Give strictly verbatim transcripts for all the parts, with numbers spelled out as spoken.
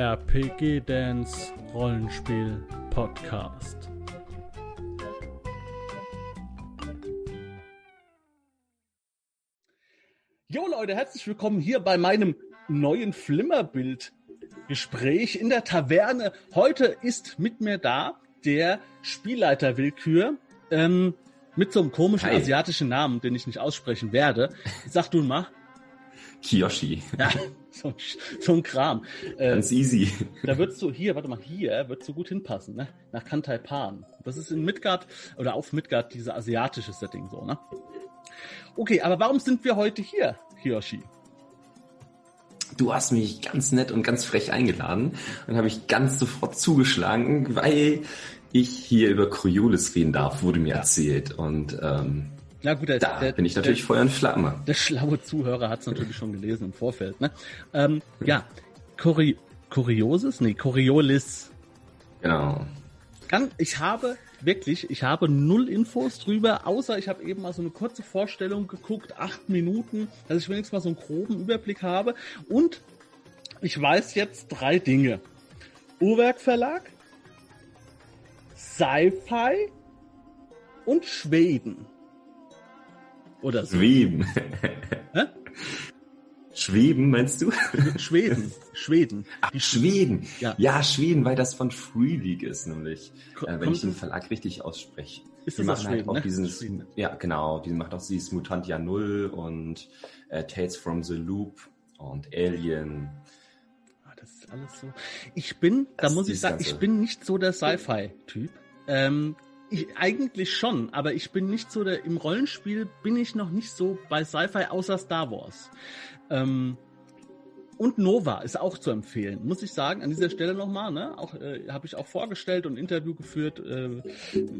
R P G Dance Rollenspiel Podcast. Jo Leute, herzlich willkommen hier bei meinem neuen Flimmerbild-Gespräch in der Taverne. Heute ist mit mir da der Spielleiter Willkür ähm, mit so einem komischen Hi. asiatischen Namen, den ich nicht aussprechen werde. Sag du mal. Kiyoshi. Ja, so, so ein Kram. Äh, Ganz easy. Da würdest du hier, warte mal, hier würdest du gut hinpassen, ne? Nach Kantai-Pan. Das ist in Midgard oder auf Midgard diese asiatische Setting so, ne? Okay, aber warum sind wir heute hier, Kiyoshi? Du hast mich ganz nett und ganz frech eingeladen und habe ich ganz sofort zugeschlagen, weil ich hier über Coriolis reden darf, wurde mir ja. erzählt. Und ähm, ja, gut, der, da der, bin ich natürlich der, Feuer und Flamme. Der schlaue Zuhörer hat es natürlich schon gelesen im Vorfeld. Ne? Ähm, ja, Cori- Coriolis? Nee, Coriolis. Genau. Kann, ich habe... Wirklich, ich habe null Infos drüber, außer ich habe eben mal so eine kurze Vorstellung geguckt, acht Minuten, dass ich wenigstens mal so einen groben Überblick habe. Und ich weiß jetzt drei Dinge. Uhrwerk Verlag, Sci-Fi und Schweden. Oder so. Schweden. Hä? Schweden, meinst du? Schweden, Schweden. Ach, die Schweden. Ja. ja, Schweden, weil das von Free League ist, nämlich, Ko- äh, wenn ich den Verlag richtig ausspreche. Ist das die machen Schweden, halt auch ne? dieses, Schweden. Ja, genau, die macht auch dieses Mutant Year Zero und äh, Tales from the Loop und Alien. Ah, das ist alles so. Ich bin, das da muss ich sagen, ganze. ich bin nicht so der Sci-Fi-Typ. Ähm, Ich, eigentlich schon, aber ich bin nicht so der, im Rollenspiel bin ich noch nicht so bei Sci-Fi außer Star Wars. Ähm, und Nova ist auch zu empfehlen, muss ich sagen, an dieser Stelle nochmal, ne? Auch, äh, habe ich auch vorgestellt und ein Interview geführt äh,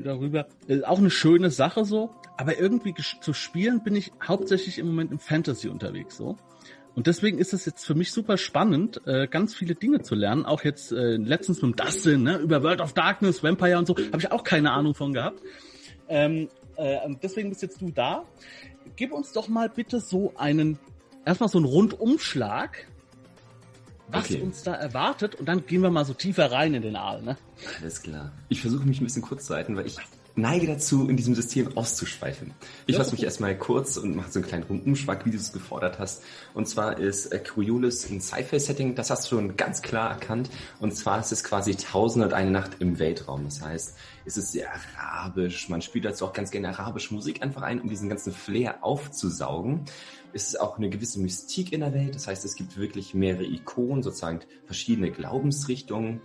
darüber. Äh, auch eine schöne Sache so, aber irgendwie ges- zu spielen bin ich hauptsächlich im Moment im Fantasy unterwegs so. Und deswegen ist es jetzt für mich super spannend, äh, ganz viele Dinge zu lernen. Auch jetzt äh, letztens mit dem Dustin, ne, über World of Darkness, Vampire und so, habe ich auch keine Ahnung von gehabt. Ähm, äh, deswegen bist jetzt du da. Gib uns doch mal bitte so einen, erstmal so einen Rundumschlag, was okay. uns da erwartet. Und dann gehen wir mal so tiefer rein in den Aal. Ne? Alles klar. Ich versuche mich ein bisschen kurz zu halten, weil ich... neige dazu, in diesem System auszuschweifen. Ich fasse mich erstmal kurz und mache so einen kleinen Rundumschlag, wie du es gefordert hast. Und zwar ist Coriolis ein Sci-Fi-Setting, das hast du schon ganz klar erkannt. Und zwar ist es quasi tausend und eine Nacht im Weltraum. Das heißt, es ist sehr arabisch. Man spielt dazu auch ganz gerne arabische Musik einfach ein, um diesen ganzen Flair aufzusaugen. Es ist auch eine gewisse Mystik in der Welt. Das heißt, es gibt wirklich mehrere Ikonen, sozusagen verschiedene Glaubensrichtungen.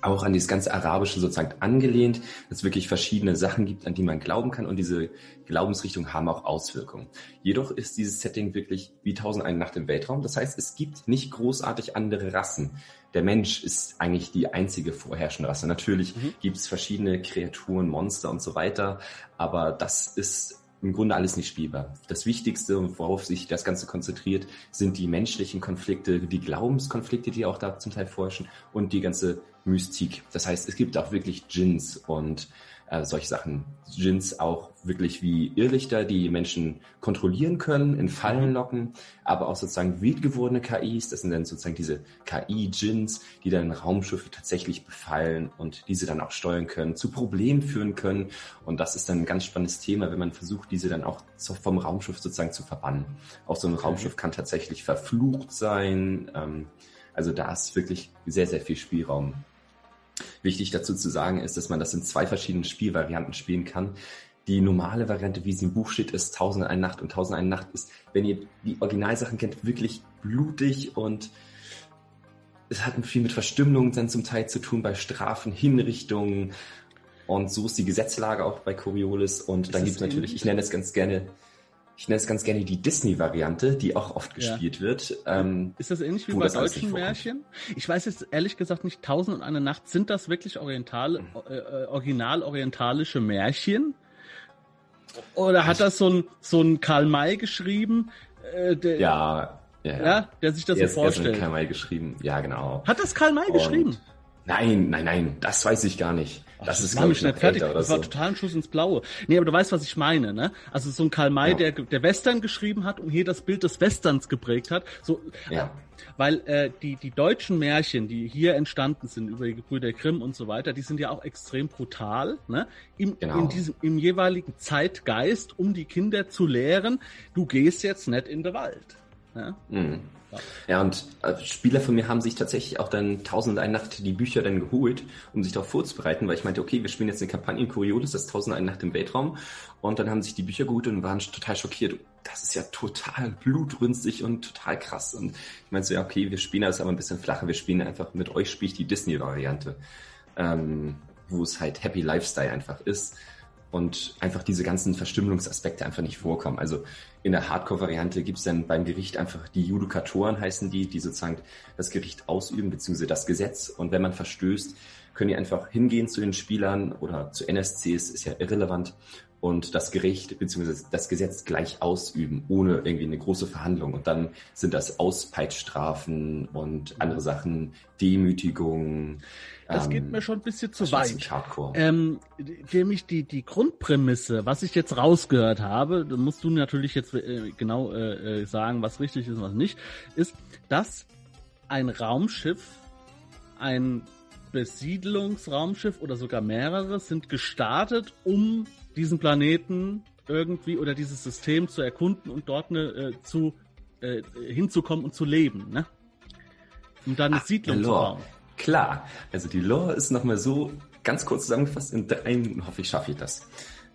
Auch an dieses ganze Arabische sozusagen angelehnt, dass es wirklich verschiedene Sachen gibt, an die man glauben kann und diese Glaubensrichtungen haben auch Auswirkungen. Jedoch ist dieses Setting wirklich wie tausend und eine Nacht im Weltraum. Das heißt, es gibt nicht großartig andere Rassen. Der Mensch ist eigentlich die einzige vorherrschende Rasse. Natürlich mhm. gibt es verschiedene Kreaturen, Monster und so weiter, aber das ist im Grunde alles nicht spielbar. Das Wichtigste, worauf sich das Ganze konzentriert, sind die menschlichen Konflikte, die Glaubenskonflikte, die auch da zum Teil vorherrschen und die ganze Mystik. Das heißt, es gibt auch wirklich Djinns und äh, solche Sachen. Djinns auch wirklich wie Irrlichter, die Menschen kontrollieren können, in Fallen locken, aber auch sozusagen wild gewordene K Is. Das sind dann sozusagen diese K I-Djinns, die dann Raumschiffe tatsächlich befallen und diese dann auch steuern können, zu Problemen führen können. Und das ist dann ein ganz spannendes Thema, wenn man versucht, diese dann auch vom Raumschiff sozusagen zu verbannen. Auch so ein Raumschiff kann tatsächlich verflucht sein. Ähm, also da ist wirklich sehr, sehr viel Spielraum. Wichtig dazu zu sagen ist, dass man das in zwei verschiedenen Spielvarianten spielen kann. Die normale Variante, wie sie im Buch steht, ist tausend und eine Nacht und tausend und eine Nacht ist, wenn ihr die Originalsachen kennt, wirklich blutig und es hat viel mit Verstümmelungen dann zum Teil zu tun, bei Strafen, Hinrichtungen und so ist die Gesetzlage auch bei Coriolis und dann gibt es natürlich, ich nenne es ganz gerne... Ich nenne es ganz gerne die Disney-Variante, die auch oft gespielt ja. wird. Ähm, ist das ähnlich wie bei deutschen Märchen? Ich weiß jetzt ehrlich gesagt nicht, Tausend und eine Nacht, sind das wirklich oriental, äh, original orientalische Märchen? Oder hat das so ein, so ein Karl May geschrieben? Äh, der, ja, ja, ja. Der sich das so vorstellt. Der hat Karl May geschrieben, ja genau. Hat das Karl May und geschrieben? Nein, nein, nein, das weiß ich gar nicht. Ach, das, das ist, glaube ich, noch fertig. Oder das war so. Total ein Schuss ins Blaue. Nee, aber du weißt, was ich meine, ne? Also so ein Karl May, ja. der der Western geschrieben hat und hier das Bild des Westerns geprägt hat. So, ja. Weil äh, die die deutschen Märchen, die hier entstanden sind über die Gebrüder Grimm und so weiter, die sind ja auch extrem brutal, ne? Im, genau. in diesem, im jeweiligen Zeitgeist, um die Kinder zu lehren, du gehst jetzt nicht in den Wald. Ne? Mhm. Ja. ja, und Spieler von mir haben sich tatsächlich auch dann tausend und eine Nacht die Bücher dann geholt, um sich darauf vorzubereiten, weil ich meinte, okay, wir spielen jetzt eine Kampagne in Coriolis, das tausend und eine Nacht im Weltraum, und dann haben sich die Bücher geholt und waren total schockiert. Das ist ja total blutrünstig und total krass. Und ich meinte so, ja, okay, wir spielen das aber ein bisschen flacher, wir spielen einfach, mit euch spiele ich die Disney-Variante, ähm, wo es halt Happy Lifestyle einfach ist. Und einfach diese ganzen Verstümmelungsaspekte einfach nicht vorkommen. Also in der Hardcore-Variante gibt es dann beim Gericht einfach die Judikatoren, heißen die, die sozusagen das Gericht ausüben, beziehungsweise das Gesetz. Und wenn man verstößt, können die einfach hingehen zu den Spielern oder zu N S Cs, ist ja irrelevant, und das Gericht beziehungsweise das Gesetz gleich ausüben, ohne irgendwie eine große Verhandlung. Und dann sind das Auspeitschstrafen und andere Sachen, Demütigungen. Das ähm, geht mir schon ein bisschen zu weit. Ähm, nämlich die, die Grundprämisse, was ich jetzt rausgehört habe, da musst du natürlich jetzt äh, genau äh, sagen, was richtig ist und was nicht, ist, dass ein Raumschiff, ein Besiedlungsraumschiff oder sogar mehrere sind gestartet, um diesen Planeten irgendwie oder dieses System zu erkunden und dort eine, äh, zu, äh, hinzukommen und zu leben, ne? Um dann eine Ach, Siedlung zu bauen. Klar, also die Lore ist nochmal so ganz kurz zusammengefasst, in drei Minuten hoffe ich, schaffe ich das.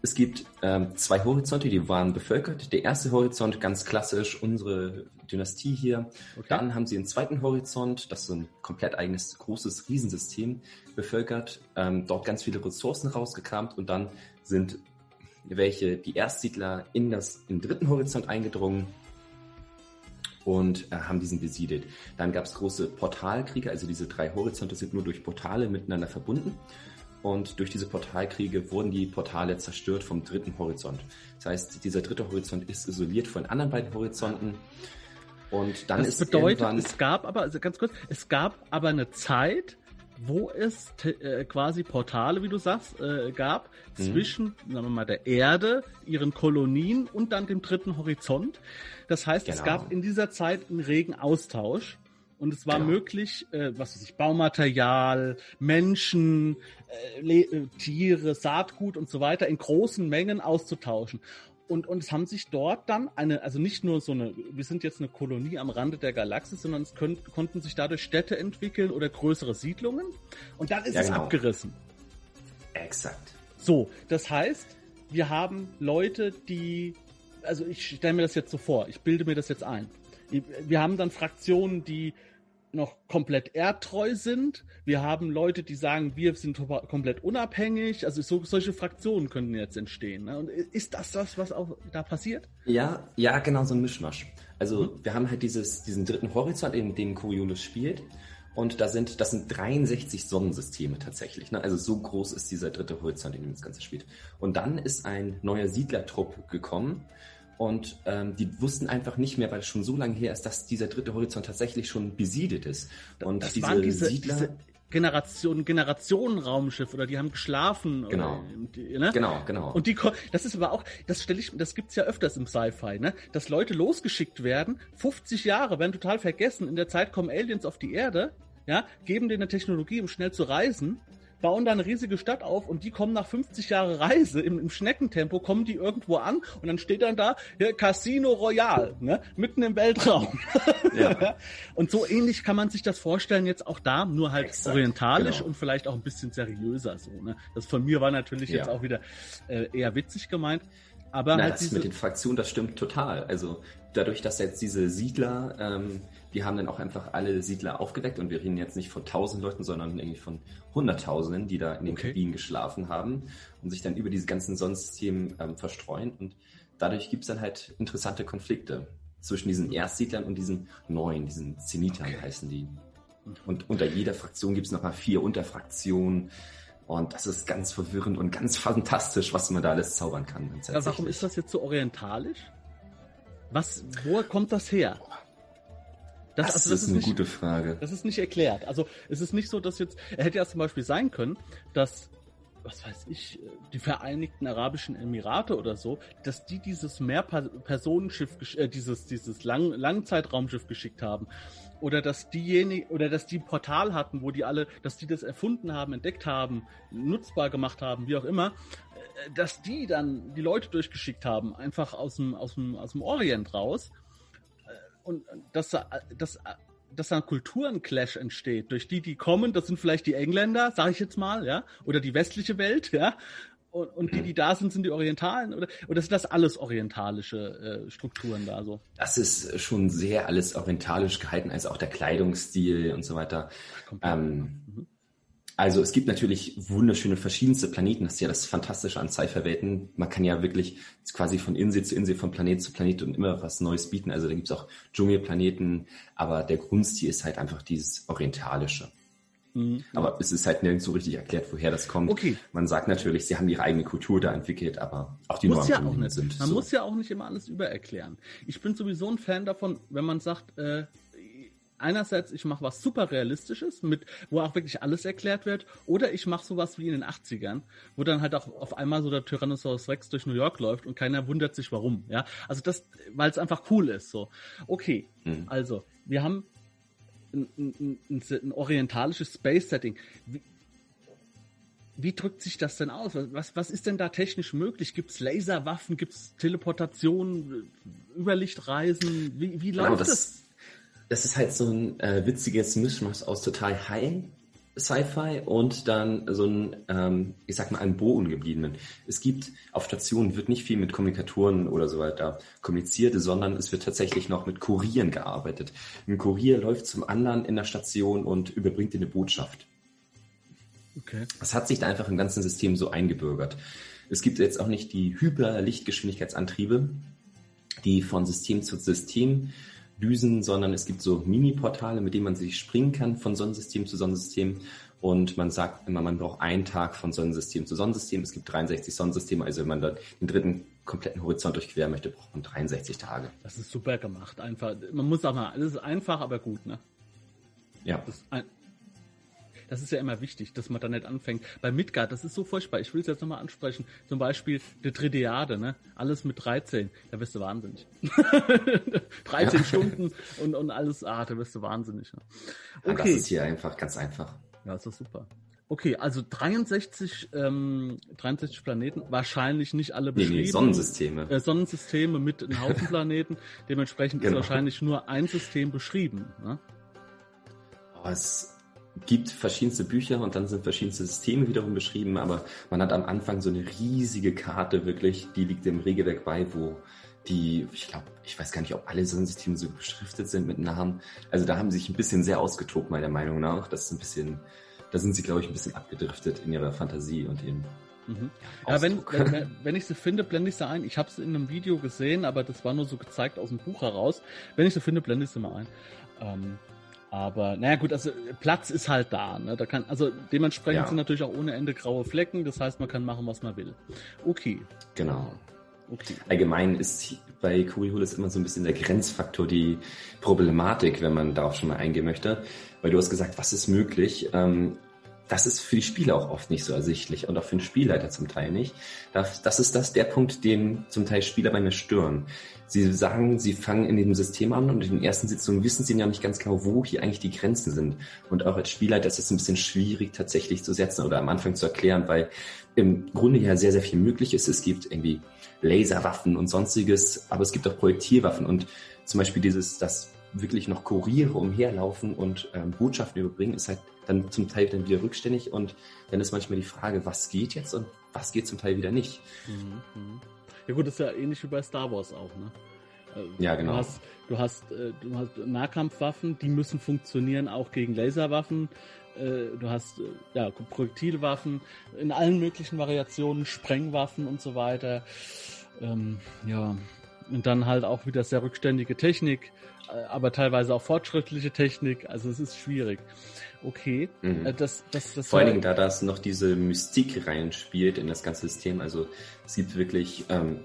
Es gibt ähm, zwei Horizonte, die waren bevölkert. Der erste Horizont, ganz klassisch, unsere Dynastie hier. Okay. Dann haben sie einen zweiten Horizont, das ist so ein komplett eigenes, großes Riesensystem, bevölkert. Ähm, dort ganz viele Ressourcen rausgekramt und dann sind welche, die Erstsiedler, in das, in den dritten Horizont eingedrungen und äh, haben diesen besiedelt. Dann gab es große Portalkriege, also diese drei Horizonte sind nur durch Portale miteinander verbunden und durch diese Portalkriege wurden die Portale zerstört vom dritten Horizont. Das heißt, dieser dritte Horizont ist isoliert von den anderen beiden Horizonten und dann das ist bedeutet, irgendwann... Es gab aber, also ganz kurz, es gab aber eine Zeit, wo es te- äh, quasi Portale, wie du sagst, äh, gab zwischen, mhm. sagen wir mal, der Erde, ihren Kolonien und dann dem dritten Horizont. Das heißt, genau. es gab in dieser Zeit einen regen Austausch und es war genau. möglich, äh, was weiß ich, Baumaterial, Menschen, äh, Le- äh, Tiere, Saatgut und so weiter in großen Mengen auszutauschen. Und, und es haben sich dort dann eine, also nicht nur so eine, wir sind jetzt eine Kolonie am Rande der Galaxis, sondern es können, konnten sich dadurch Städte entwickeln oder größere Siedlungen. Und dann ist ja, es genau. abgerissen. Exakt. So, das heißt, wir haben Leute, die, also ich stelle mir das jetzt so vor, ich bilde mir das jetzt ein. Wir haben dann Fraktionen, die noch komplett erdtreu sind. Wir haben Leute, die sagen, wir sind to- komplett unabhängig. Also so, solche Fraktionen können jetzt entstehen. Ne? Und ist das das, was auch da passiert? Ja, ja, genau, so ein Mischmasch. Also mhm. wir haben halt dieses, diesen dritten Horizont, in dem Coriolis spielt. Und da sind, das sind dreiundsechzig Sonnensysteme tatsächlich. Ne? Also so groß ist dieser dritte Horizont, in dem das Ganze spielt. Und dann ist ein neuer Siedlertrupp gekommen. Und ähm, die wussten einfach nicht mehr, weil es schon so lange her ist, dass dieser dritte Horizont tatsächlich schon besiedelt ist. Und das diese waren diese, Siedler, diese Generation, Generationen-Raumschiff oder die haben geschlafen. Genau, oder, die, ne? genau, genau. Und die, das ist aber auch, das stelle ich, das gibt's ja öfters im Sci-Fi, ne? Dass Leute losgeschickt werden, fünfzig Jahre, werden total vergessen. In der Zeit kommen Aliens auf die Erde, ja, geben denen eine Technologie, um schnell zu reisen, bauen da eine riesige Stadt auf und die kommen nach fünfzig Jahre Reise im, im Schneckentempo, kommen die irgendwo an und dann steht dann da ja, Casino Royale, ne? Mitten im Weltraum. Ja. Und so ähnlich kann man sich das vorstellen jetzt auch da, nur halt Exakt, orientalisch genau. und vielleicht auch ein bisschen seriöser so. Ne? Das von mir war natürlich ja. jetzt auch wieder äh, eher witzig gemeint. Aber Na, halt das diese... mit den Fraktionen, das stimmt total. Also dadurch, dass jetzt diese Siedler, ähm, die haben dann auch einfach alle Siedler aufgeweckt und wir reden jetzt nicht von tausend Leuten, sondern irgendwie von hunderttausenden, die da in den okay. Kabinen geschlafen haben und sich dann über diese ganzen Sonnensysteme ähm, verstreuen und dadurch gibt es dann halt interessante Konflikte zwischen diesen Erstsiedlern und diesen Neuen, diesen Zenitern okay. heißen die. Und unter jeder Fraktion gibt es nochmal vier Unterfraktionen. Und das ist ganz verwirrend und ganz fantastisch, was man da alles zaubern kann. Ja, warum ist das jetzt so orientalisch? Was, wo kommt das her? Das, das, also das ist, ist eine nicht, gute Frage. Das ist nicht erklärt. Also es ist nicht so, dass jetzt, er hätte ja zum Beispiel sein können, dass, was weiß ich, die Vereinigten Arabischen Emirate oder so, dass die dieses Mehrpersonenschiff, äh, dieses dieses Lang Langzeitraumschiff geschickt haben. Oder dass diejenigen, oder dass die ein Portal hatten, wo die alle, dass die das erfunden haben, entdeckt haben, nutzbar gemacht haben, wie auch immer, dass die dann die Leute durchgeschickt haben, einfach aus dem, aus dem, aus dem Orient raus. Und dass, dass, dass da ein Kulturenclash entsteht. Durch die, die kommen, das sind vielleicht die Engländer, sage ich jetzt mal, ja, oder die westliche Welt, ja. Und, und die, die da sind, sind die Orientalen, oder, oder sind das alles orientalische äh, Strukturen da so? Das ist schon sehr alles orientalisch gehalten, also auch der Kleidungsstil und so weiter. Ähm, mhm. Also es gibt natürlich wunderschöne verschiedenste Planeten, das ist ja das Fantastische an Sci-Fi-Welten. Man kann ja wirklich quasi von Insel zu Insel, von Planet zu Planet und immer was Neues bieten. Also da gibt es auch Dschungelplaneten, aber der Grundstil ist halt einfach dieses Orientalische. Mhm. Aber es ist halt nirgends so richtig erklärt, woher das kommt. Okay. Man sagt natürlich, sie haben ihre eigene Kultur da entwickelt, aber auch die Normen ja sind. Man so. muss ja auch nicht immer alles übererklären. Ich bin sowieso ein Fan davon, wenn man sagt, äh, einerseits ich mache was super Realistisches, mit, wo auch wirklich alles erklärt wird, oder ich mache sowas wie in den achtzigern, wo dann halt auch auf einmal so der Tyrannosaurus Rex durch New York läuft und keiner wundert sich, warum. Ja? Also das, weil es einfach cool ist. So. Okay, mhm. Also wir haben Ein, ein, ein, ein orientalisches Space-Setting. Wie, wie drückt sich das denn aus? Was, was ist denn da technisch möglich? Gibt es Laserwaffen? Gibt es Teleportationen? Überlichtreisen? Wie, wie läuft genau, das, das? Das ist halt so ein äh, witziges Mischmasch aus total High Sci-Fi und dann so ein, ähm, ich sag mal, ein Boden gebliebenen. Es gibt, auf Stationen wird nicht viel mit Kommunikatoren oder so weiter kommuniziert, sondern es wird tatsächlich noch mit Kurieren gearbeitet. Ein Kurier läuft zum anderen in der Station und überbringt eine Botschaft. Okay. Das hat sich da einfach im ganzen System so eingebürgert. Es gibt jetzt auch nicht die Hyperlichtgeschwindigkeitsantriebe, die von System zu System Düsen, sondern es gibt so Mini-Portale, mit denen man sich springen kann von Sonnensystem zu Sonnensystem. Und man sagt immer, man braucht einen Tag von Sonnensystem zu Sonnensystem. Es gibt dreiundsechzig Sonnensysteme, also wenn man dann den dritten kompletten Horizont durchqueren möchte, braucht man dreiundsechzig Tage. Das ist super gemacht, einfach. Man muss auch mal, alles ist einfach, aber gut, ne? Ja. Das ist, ein, das ist ja immer wichtig, dass man da nicht anfängt. Bei Midgard, das ist so furchtbar. Ich will es jetzt nochmal ansprechen. Zum Beispiel die Tridiade, ne? Alles mit dreizehn. Da wirst du wahnsinnig. dreizehn ja. Stunden und, und alles, ah, da wirst du wahnsinnig. Ne? Okay. Ja, das ist hier einfach ganz einfach. Ja, ist doch super. Okay, also dreiundsechzig, ähm, dreiundsechzig Planeten, wahrscheinlich nicht alle beschrieben. Nee, nee, Sonnensysteme. Äh, Sonnensysteme mit einem Haufen Planeten. Dementsprechend genau. Ist wahrscheinlich nur ein System beschrieben. Ne? Oh, es gibt verschiedenste Bücher und dann sind verschiedenste Systeme wiederum beschrieben, aber man hat am Anfang so eine riesige Karte wirklich, die liegt im Regelwerk bei, wo die, ich glaube, ich weiß gar nicht, ob alle Sonnensysteme so beschriftet sind mit Namen. Also da haben sie sich ein bisschen sehr ausgetobt, meiner Meinung nach. Das ist ein bisschen, da sind sie, glaube ich, ein bisschen abgedriftet in ihrer Fantasie und ihren mhm. Ja, wenn, wenn, wenn ich sie finde, blende ich sie ein. Ich habe sie in einem Video gesehen, aber das war nur so gezeigt aus dem Buch heraus. Wenn ich sie finde, blende ich sie mal ein. Ähm. Aber naja gut, also Platz ist halt da. Ne? Da kann, also dementsprechend ja. Sind natürlich auch ohne Ende graue Flecken. Das heißt, man kann machen, was man will. Okay. Genau. Okay. Allgemein ist bei Coriolis immer so ein bisschen der Grenzfaktor die Problematik, wenn man darauf schon mal eingehen möchte. Weil du hast gesagt, was ist möglich? Ähm, das ist für die Spieler auch oft nicht so ersichtlich und auch für den Spielleiter zum Teil nicht. Das ist das der Punkt, den zum Teil Spieler bei mir stören. Sie sagen, sie fangen in dem System an und in den ersten Sitzungen wissen sie ja nicht ganz genau, wo hier eigentlich die Grenzen sind. Und auch als Spielleiter ist es ein bisschen schwierig tatsächlich zu setzen oder am Anfang zu erklären, weil im Grunde ja sehr, sehr viel möglich ist. Es gibt irgendwie Laserwaffen und sonstiges, aber es gibt auch Projektilwaffen und zum Beispiel dieses, dass wirklich noch Kuriere umherlaufen und ähm, Botschaften überbringen, ist halt dann zum Teil dann wieder rückständig und dann ist manchmal die Frage, was geht jetzt und was geht zum Teil wieder nicht. Mhm. Ja gut, das ist ja ähnlich wie bei Star Wars auch, ne? Ja, genau. Du hast, du hast, du hast Nahkampfwaffen, die müssen funktionieren auch gegen Laserwaffen. Du hast ja Projektilwaffen in allen möglichen Variationen, Sprengwaffen und so weiter. Ähm, ja, und dann halt auch wieder sehr rückständige Technik, aber teilweise auch fortschrittliche Technik. Also es ist schwierig. Okay. Mhm. Das, das, das Vor allen Dingen, da das noch diese Mystik reinspielt in das ganze System. Also es gibt wirklich... Ähm,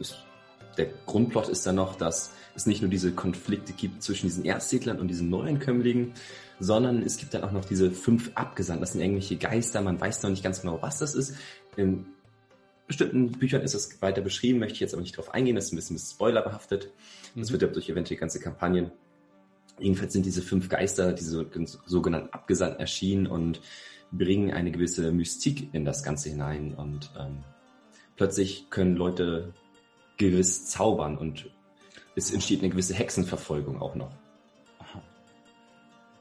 der Grundplot ist dann noch, dass es nicht nur diese Konflikte gibt zwischen diesen Erstsiedlern und diesen Neuankömmlingen, sondern es gibt dann auch noch diese fünf Abgesandten. Das sind irgendwelche Geister, man weiß noch nicht ganz genau, was das ist. In bestimmten Büchern ist das weiter beschrieben, möchte ich jetzt aber nicht drauf eingehen, das ist ein bisschen spoilerbehaftet. Das wird ja durch eventuell ganze Kampagnen. Jedenfalls sind diese fünf Geister, diese sogenannten Abgesandten, erschienen und bringen eine gewisse Mystik in das Ganze hinein. Und ähm, plötzlich können Leute gewiss zaubern und es entsteht eine gewisse Hexenverfolgung auch noch.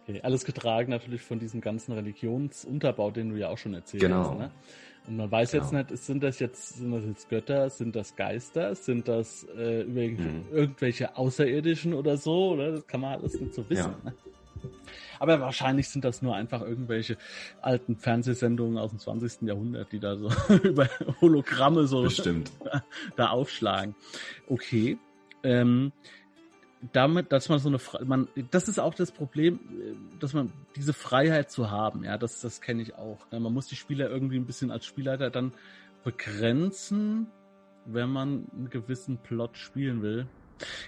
Okay, alles getragen natürlich von diesem ganzen Religionsunterbau, den du ja auch schon erzählt genau. hast. Ne? Und man weiß genau. jetzt nicht, sind das jetzt, sind das jetzt Götter, sind das Geister, sind das äh, irgendwelche, mhm. irgendwelche Außerirdischen oder so? Oder? Das kann man alles nicht so wissen. Ja. Ne? Aber wahrscheinlich sind das nur einfach irgendwelche alten Fernsehsendungen aus dem zwanzigsten Jahrhundert, die da so über Hologramme so Bestimmt. da aufschlagen. Okay, ähm... damit, dass man so eine, man, das ist auch das Problem, dass man diese Freiheit zu haben, ja, das, das kenne ich auch. Man muss die Spieler irgendwie ein bisschen als Spielleiter dann begrenzen, wenn man einen gewissen Plot spielen will.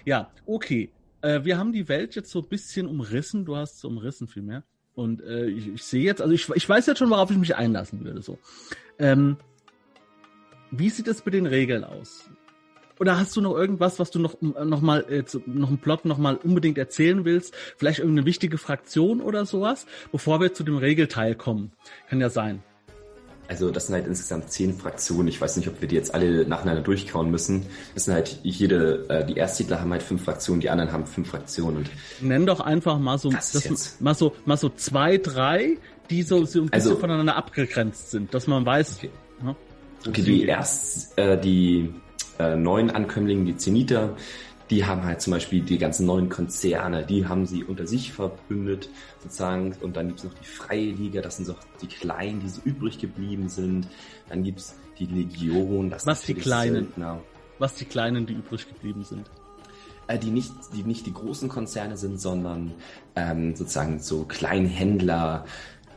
Ja, okay. Äh, wir haben die Welt jetzt so ein bisschen umrissen. Du hast es umrissen vielmehr. Und äh, ich, ich sehe jetzt, also ich, ich weiß jetzt schon, worauf ich mich einlassen würde. So, ähm, wie sieht es mit den Regeln aus? Oder hast du noch irgendwas, was du noch, noch mal, noch einen Plot noch mal unbedingt erzählen willst? Vielleicht irgendeine wichtige Fraktion oder sowas, bevor wir zu dem Regelteil kommen? Kann ja sein. Also das sind halt insgesamt zehn Fraktionen. Ich weiß nicht, ob wir die jetzt alle nacheinander durchkauen müssen. Das sind halt jede, äh, die Erstsiedler haben halt fünf Fraktionen, die anderen haben fünf Fraktionen. Und nenn doch einfach mal so, das das, mal so, mal so zwei, drei, die so, so ein bisschen also, voneinander abgegrenzt sind, dass man weiß. Okay, ja, okay die erst, äh, die neuen Ankömmlingen, die Zeniter, die haben halt zum Beispiel die ganzen neuen Konzerne, die haben sie unter sich verbündet sozusagen. Und dann gibt es noch die Freie Liga, das sind so die Kleinen, die so übrig geblieben sind. Dann gibt es die Legion. Das Was die Kleinen? Söldner. Was die Kleinen, die übrig geblieben sind? Die nicht, die nicht die großen Konzerne sind, sondern ähm, sozusagen so Kleinhändler,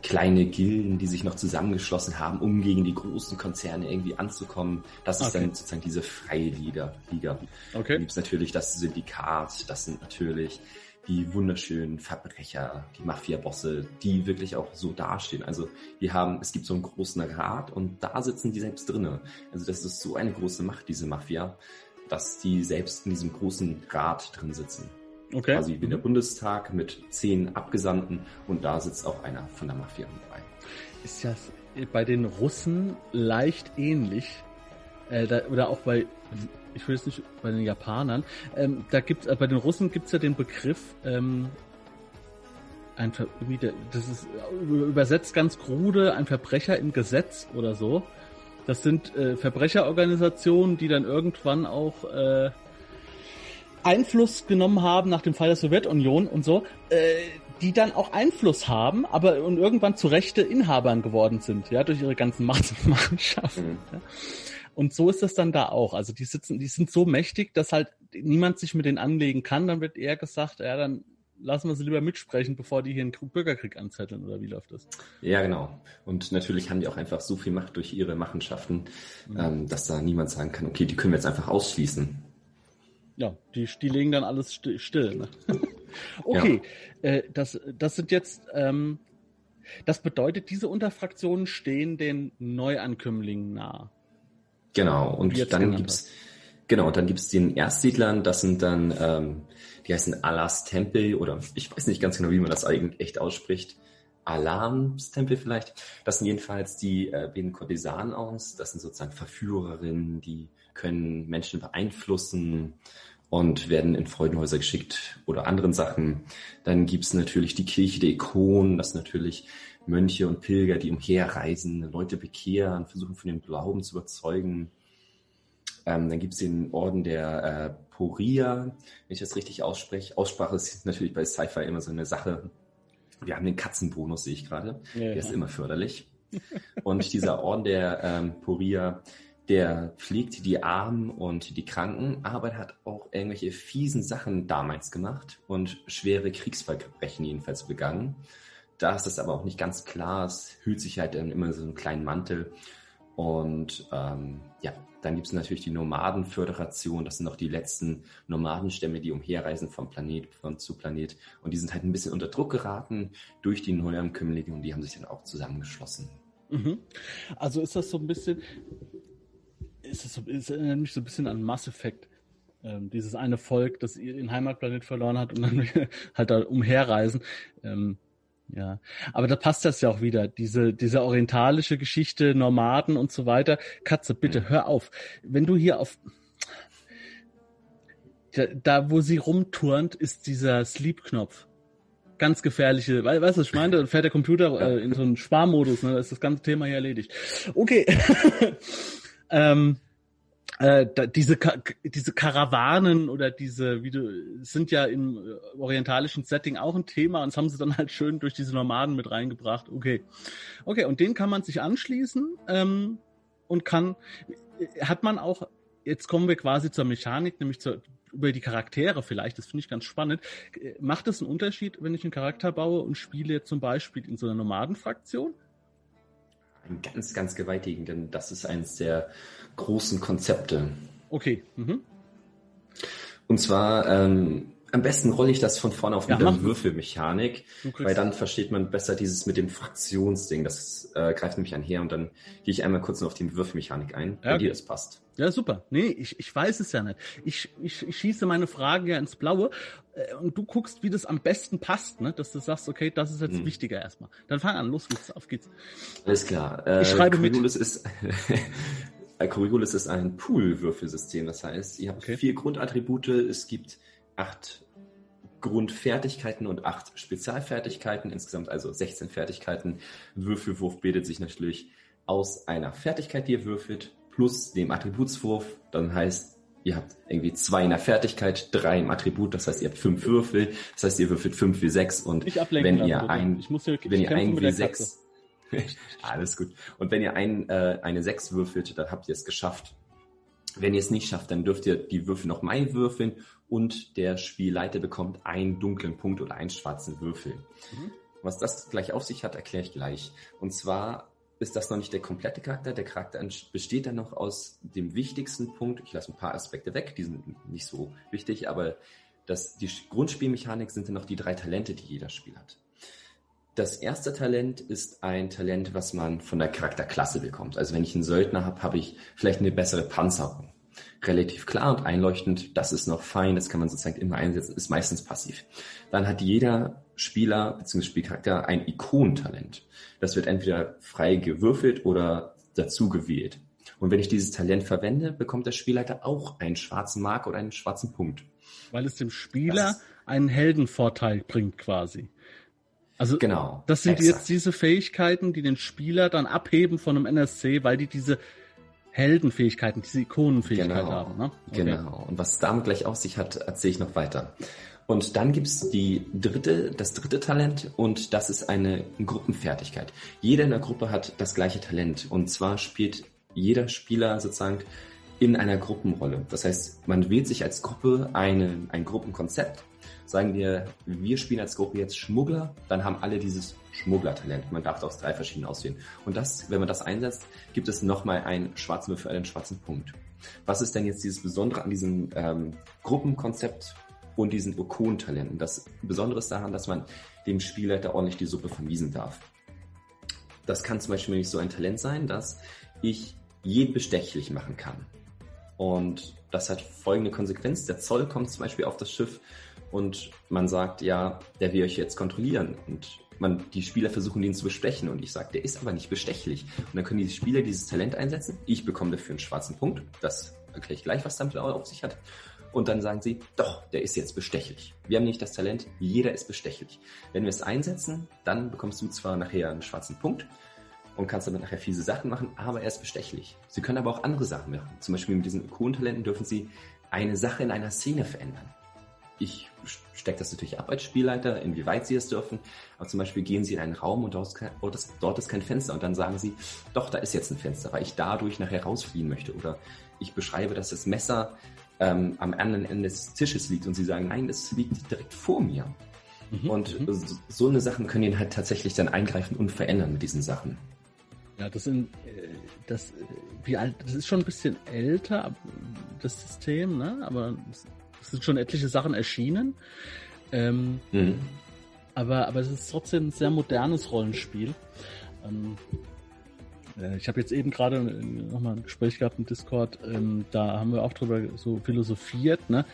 kleine Gilden, die sich noch zusammengeschlossen haben, um gegen die großen Konzerne irgendwie anzukommen. Das ist okay. dann sozusagen diese freie Liga. Liga. Okay. Da gibt es natürlich das Syndikat, das sind natürlich die wunderschönen Verbrecher, die Mafia-Bosse, die wirklich auch so dastehen. Also wir haben, es gibt so einen großen Rat und da sitzen die selbst drinne. Also das ist so eine große Macht, diese Mafia, dass die selbst in diesem großen Rat drin sitzen. Okay. Also wie der Bundestag mit zehn Abgesandten und da sitzt auch einer von der Mafia mit bei. Ist das bei den Russen leicht ähnlich? Äh, da, oder auch bei, ich will es nicht, bei den Japanern. Ähm, da gibt's, äh, bei den Russen gibt es ja den Begriff, ähm, ein Ver- das ist übersetzt ganz krude, ein Verbrecher im Gesetz oder so. Das sind äh, Verbrecherorganisationen, die dann irgendwann auch... Äh, Einfluss genommen haben nach dem Fall der Sowjetunion und so, äh, die dann auch Einfluss haben, aber und irgendwann zu Rechte Inhabern geworden sind, ja, durch ihre ganzen Machenschaften. Mhm. Ja. Und so ist das dann da auch. Also die sitzen, die sind so mächtig, dass halt niemand sich mit denen anlegen kann. Dann wird eher gesagt, ja, dann lassen wir sie lieber mitsprechen, bevor die hier einen Bürgerkrieg anzetteln, oder wie läuft das? Ja, genau. Und natürlich haben die auch einfach so viel Macht durch ihre Machenschaften, mhm. ähm, dass da niemand sagen kann, okay, die können wir jetzt einfach ausschließen. Ja, die, die legen dann alles still. still ne? Okay, ja. äh, das, das sind jetzt, ähm, das bedeutet, diese Unterfraktionen stehen den Neuankömmlingen nah. Genau, und dann gibt's, genau, dann gibt's den Erstsiedlern, das sind dann, ähm, die heißen Alas Tempel, oder ich weiß nicht ganz genau, wie man das eigentlich echt ausspricht. Alarmstempel vielleicht. Das sind jedenfalls die äh, bilden Kurtisanen aus. Das sind sozusagen Verführerinnen, die können Menschen beeinflussen und werden in Freudenhäuser geschickt oder anderen Sachen. Dann gibt es natürlich die Kirche der Ikonen, das sind natürlich Mönche und Pilger, die umherreisen, Leute bekehren, versuchen von dem Glauben zu überzeugen. Ähm, dann gibt es den Orden der äh, Poria, wenn ich das richtig ausspreche. Aussprache ist natürlich bei Sci-Fi immer so eine Sache. Wir haben den Katzenbonus, sehe ich gerade. Ja, der ja. ist immer förderlich. Und dieser Orden der ähm, Poria, der pflegt die Armen und die Kranken, aber der hat auch irgendwelche fiesen Sachen damals gemacht und schwere Kriegsverbrechen jedenfalls begangen. Da ist das aber auch nicht ganz klar. Es hüllt sich halt dann immer so einen kleinen Mantel Und ähm, ja, dann gibt es natürlich die Nomadenföderation. Das sind noch die letzten Nomadenstämme, die umherreisen vom Planet von zu Planet. Und die sind halt ein bisschen unter Druck geraten durch die Neuankömmlinge und die haben sich dann auch zusammengeschlossen. Mhm. Also ist das so ein bisschen, ist das so, ist, erinnert mich so ein bisschen an Mass Effect. Ähm, dieses eine Volk, das ihren Heimatplanet verloren hat und dann halt da umherreisen. Ähm, Ja, aber da passt das ja auch wieder, diese diese orientalische Geschichte, Nomaden und so weiter. Katze, bitte hör auf. Wenn du hier auf, da, da wo sie rumturnt, ist dieser Sleep-Knopf. Ganz gefährliche, weißt du, was ich meine? Da fährt der Computer äh, in so einen Sparmodus, ne? Da ist das ganze Thema hier erledigt. Okay, ähm, äh, da, diese, Ka- diese Karawanen oder diese, wie du, sind ja im orientalischen Setting auch ein Thema und das haben sie dann halt schön durch diese Nomaden mit reingebracht. Okay, okay, und den kann man sich anschließen ähm, und kann, hat man auch, jetzt kommen wir quasi zur Mechanik, nämlich zur, über die Charaktere vielleicht, das finde ich ganz spannend. Macht es einen Unterschied, wenn ich einen Charakter baue und spiele zum Beispiel in so einer Nomadenfraktion? Einen ganz, ganz gewaltigen, denn das ist eines der großen Konzepte. Okay. Mhm. Und zwar, ähm, am besten rolle ich das von vorne auf mit ja, einer Würfelmechanik, weil dann versteht man besser dieses mit dem Fraktionsding. Das äh, greift nämlich einher und dann gehe ich einmal kurz noch auf die Würfelmechanik ein, ja, wenn dir das passt. Ja, super. Nee, ich, ich weiß es ja nicht. Ich, ich, ich schieße meine Fragen ja ins Blaue äh, und du guckst, wie das am besten passt, ne? Dass du sagst, okay, das ist jetzt hm. wichtiger erstmal. Dann fang an, los geht's, auf geht's. Alles klar. Äh, ich schreibe Coriolis mit. Ist Coriolis ist ein Pool-Würfelsystem, das heißt, ihr habt okay. vier Grundattribute, es gibt acht Grundfertigkeiten und acht Spezialfertigkeiten, insgesamt also sechzehn Fertigkeiten. Würfelwurf bildet sich natürlich aus einer Fertigkeit, die ihr würfelt, plus dem Attributswurf. Dann heißt, ihr habt irgendwie zwei in der Fertigkeit, drei im Attribut, das heißt, ihr habt fünf Würfel, das heißt, ihr würfelt fünf wie sechs und wenn ihr ein, ich muss hier, ich wenn ihr ein wie sechs, alles gut, und wenn ihr ein, äh, eine sechs würfelt, dann habt ihr es geschafft. Wenn ihr es nicht schafft, dann dürft ihr die Würfel nochmal würfeln und der Spielleiter bekommt einen dunklen Punkt oder einen schwarzen Würfel. Mhm. Was das gleich auf sich hat, erkläre ich gleich. Und zwar ist das noch nicht der komplette Charakter. Der Charakter besteht dann noch aus dem wichtigsten Punkt. Ich lasse ein paar Aspekte weg, die sind nicht so wichtig, aber das, die Grundspielmechanik sind dann noch die drei Talente, die jeder Spiel hat. Das erste Talent ist ein Talent, was man von der Charakterklasse bekommt. Also wenn ich einen Söldner habe, habe ich vielleicht eine bessere Panzerung. Relativ klar und einleuchtend, das ist noch fein, das kann man sozusagen immer einsetzen, ist meistens passiv. Dann hat jeder Spieler bzw. Spielcharakter ein Ikonentalent. Das wird entweder frei gewürfelt oder dazu gewählt. Und wenn ich dieses Talent verwende, bekommt der Spielleiter auch einen schwarzen Marker oder einen schwarzen Punkt. Weil es dem Spieler das einen Heldenvorteil bringt quasi. Also genau, das sind exakt. Jetzt diese Fähigkeiten, die den Spieler dann abheben von einem N S C, weil die diese Heldenfähigkeiten, diese Ikonenfähigkeiten genau. haben. Ne? Okay. Genau, und was damit gleich auf sich hat, erzähle ich noch weiter. Und dann gibt es die dritte, das dritte Talent und das ist eine Gruppenfertigkeit. Jeder in der Gruppe hat das gleiche Talent und zwar spielt jeder Spieler sozusagen in einer Gruppenrolle. Das heißt, man wählt sich als Gruppe eine, ein Gruppenkonzept. Sagen wir, wir spielen als Gruppe jetzt Schmuggler, dann haben alle dieses Schmugglertalent. Man darf aus drei verschiedenen auswählen. Und das, wenn man das einsetzt, gibt es nochmal einen schwarzen Würfel, einen schwarzen Punkt. Was ist denn jetzt dieses Besondere an diesem ähm, Gruppenkonzept und diesen Ikonentalenten? Das Besondere ist daran, dass man dem Spieler da ordentlich die Suppe vermiesen darf. Das kann zum Beispiel nämlich so ein Talent sein, dass ich jeden bestechlich machen kann. Und das hat folgende Konsequenz. Der Zoll kommt zum Beispiel auf das Schiff und man sagt, ja, der will euch jetzt kontrollieren. Und man, die Spieler versuchen, den zu bestechen. Und ich sage, der ist aber nicht bestechlich. Und dann können die Spieler dieses Talent einsetzen. Ich bekomme dafür einen schwarzen Punkt. Das erkläre ich gleich, was damit auf sich hat. Und dann sagen sie, doch, der ist jetzt bestechlich. Wir haben nicht das Talent, jeder ist bestechlich. Wenn wir es einsetzen, dann bekommst du zwar nachher einen schwarzen Punkt und kannst damit nachher fiese Sachen machen, aber er ist bestechlich. Sie können aber auch andere Sachen machen. Zum Beispiel mit diesen Ikonentalenten dürfen sie eine Sache in einer Szene verändern. Ich stecke das natürlich ab als Spielleiter, inwieweit sie es dürfen. Aber zum Beispiel gehen sie in einen Raum und dort ist kein Fenster. Und dann sagen sie, doch, da ist jetzt ein Fenster, weil ich dadurch nachher rausfliehen möchte. Oder ich beschreibe, dass das Messer ähm, am anderen Ende des Tisches liegt. Und sie sagen, nein, das liegt direkt vor mir. Mhm. Und so, so eine Sachen können ihn halt tatsächlich dann eingreifen und verändern mit diesen Sachen. Ja, das sind, das, wie alt, das ist schon ein bisschen älter, das System, ne? Aber es sind schon etliche Sachen erschienen. Ähm, mhm. aber, aber es ist trotzdem ein sehr modernes Rollenspiel. Ähm, äh, ich habe jetzt eben gerade nochmal ein Gespräch gehabt im Discord, ähm, da haben wir auch drüber so philosophiert, ne?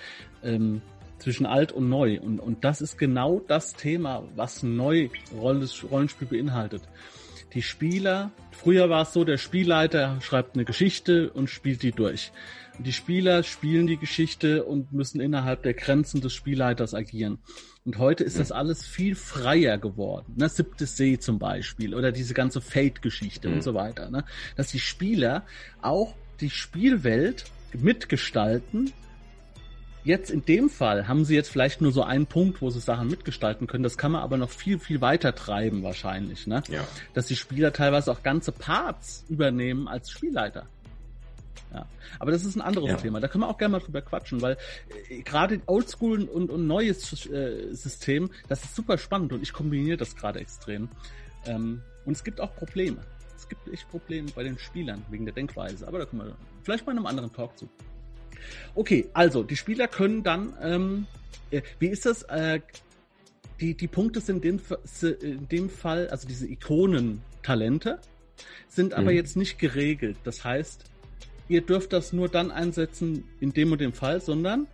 Ähm, zwischen alt und neu. Und, und das ist genau das Thema, was neu Rollenspiel beinhaltet. Die Spieler, früher war es so, der Spielleiter schreibt eine Geschichte und spielt die durch. Die Spieler spielen die Geschichte und müssen innerhalb der Grenzen des Spielleiters agieren. Und heute ist das alles viel freier geworden. Ne? Siebtes Meer zum Beispiel oder diese ganze Fate-Geschichte mhm. und so weiter. Ne? Dass die Spieler auch die Spielwelt mitgestalten. Jetzt in dem Fall haben sie jetzt vielleicht nur so einen Punkt, wo sie Sachen mitgestalten können. Das kann man aber noch viel, viel weiter treiben wahrscheinlich, ne? Ja. Dass die Spieler teilweise auch ganze Parts übernehmen als Spielleiter. Ja. Aber das ist ein anderes ja. Thema. Da können wir auch gerne mal drüber quatschen, weil äh, gerade Oldschool und, und neues äh, System, das ist super spannend und ich kombiniere das gerade extrem. Ähm, und es gibt auch Probleme. Es gibt echt Probleme bei den Spielern wegen der Denkweise. Aber da können wir vielleicht mal in einem anderen Talk zu. Okay, also die Spieler können dann, ähm, äh, wie ist das, äh, die, die Punkte sind in dem, in dem Fall, also diese Ikonen-Talente, sind aber mhm. jetzt nicht geregelt. Das heißt, ihr dürft das nur dann einsetzen in dem und dem Fall, sondern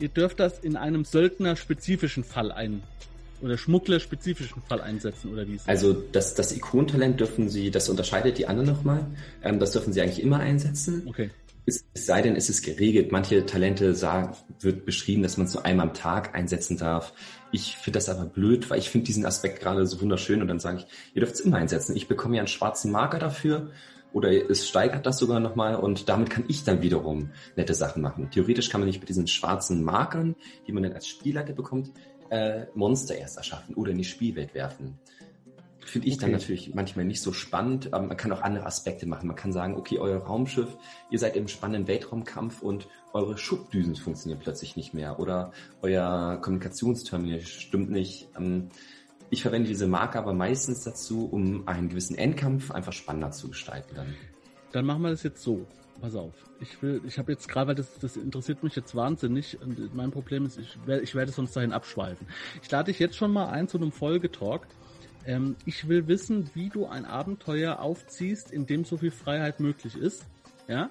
ihr dürft das in einem Söldner-spezifischen Fall ein oder Schmuggler-spezifischen Fall einsetzen oder wie es ist. Also das, das Ikonentalent dürfen sie, das unterscheidet die anderen nochmal, ähm, das dürfen sie eigentlich immer einsetzen. Okay. Es sei denn, es ist geregelt. Manche Talente sagen, wird beschrieben, dass man es nur einmal am Tag einsetzen darf. Ich finde das aber blöd, weil ich finde diesen Aspekt gerade so wunderschön und dann sage ich, ihr dürft es immer einsetzen. Ich bekomme ja einen schwarzen Marker dafür oder es steigert das sogar nochmal und damit kann ich dann wiederum nette Sachen machen. Theoretisch kann man nicht mit diesen schwarzen Markern, die man dann als Spielleiter bekommt, äh, Monster erst erschaffen oder in die Spielwelt werfen. Finde ich okay. Dann natürlich manchmal nicht so spannend, aber man kann auch andere Aspekte machen. Man kann sagen, okay, euer Raumschiff, ihr seid im spannenden Weltraumkampf und eure Schubdüsen funktionieren plötzlich nicht mehr oder euer Kommunikationsterminal stimmt nicht. Ich verwende diese Marker aber meistens dazu, um einen gewissen Endkampf einfach spannender zu gestalten. Dann, dann machen wir das jetzt so. Pass auf, ich will, ich habe jetzt gerade, weil das, das interessiert mich jetzt wahnsinnig und mein Problem ist, ich, wär, ich werde sonst dahin abschweifen. Ich lade dich jetzt schon mal ein zu einem Folgetalk. Ähm, ich will wissen, wie du ein Abenteuer aufziehst, in dem so viel Freiheit möglich ist, ja?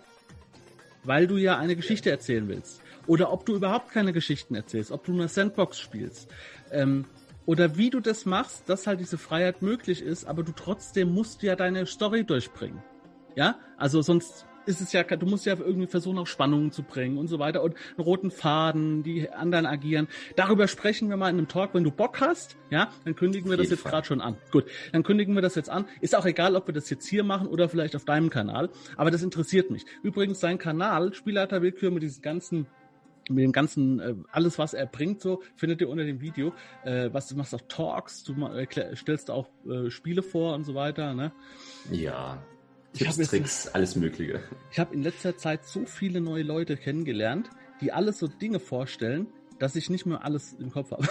Weil du ja eine Geschichte erzählen willst. Oder ob du überhaupt keine Geschichten erzählst, ob du eine Sandbox spielst. Ähm, oder wie du das machst, dass halt diese Freiheit möglich ist, aber du trotzdem musst ja deine Story durchbringen. Ja? Also sonst ist es ja, du musst ja irgendwie versuchen, auch Spannungen zu bringen und so weiter und einen roten Faden, die anderen agieren. Darüber sprechen wir mal in einem Talk, wenn du Bock hast, ja, dann kündigen wir das jetzt gerade schon an. Gut, dann kündigen wir das jetzt an. Ist auch egal, ob wir das jetzt hier machen oder vielleicht auf deinem Kanal, aber das interessiert mich. Übrigens, sein Kanal, Spielleiterwillkür mit diesen ganzen mit dem ganzen, äh, alles was er bringt, so findet ihr unter dem Video. Äh, was du machst auch Talks, du äh, stellst auch äh, Spiele vor und so weiter, ne? Ja. Tipps, Tricks, jetzt, alles Mögliche. Ich habe in letzter Zeit so viele neue Leute kennengelernt, die alles so Dinge vorstellen, dass ich nicht mehr alles im Kopf habe.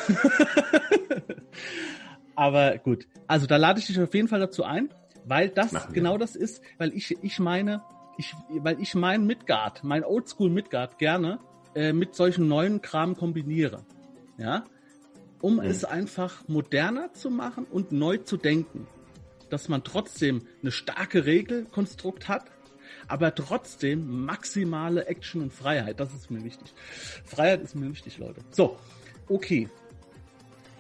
Aber gut, also da lade ich dich auf jeden Fall dazu ein, weil das Machen genau wir. das ist, weil ich ich meine, ich weil ich mein Midgard, mein Oldschool Midgard gerne äh, mit solchen neuen Kram kombiniere. Ja? Um hm. es einfach moderner zu machen und neu zu denken. Dass man trotzdem eine starke Regelkonstrukt hat, aber trotzdem maximale Action und Freiheit. Das ist mir wichtig. Freiheit ist mir wichtig, Leute. So, okay.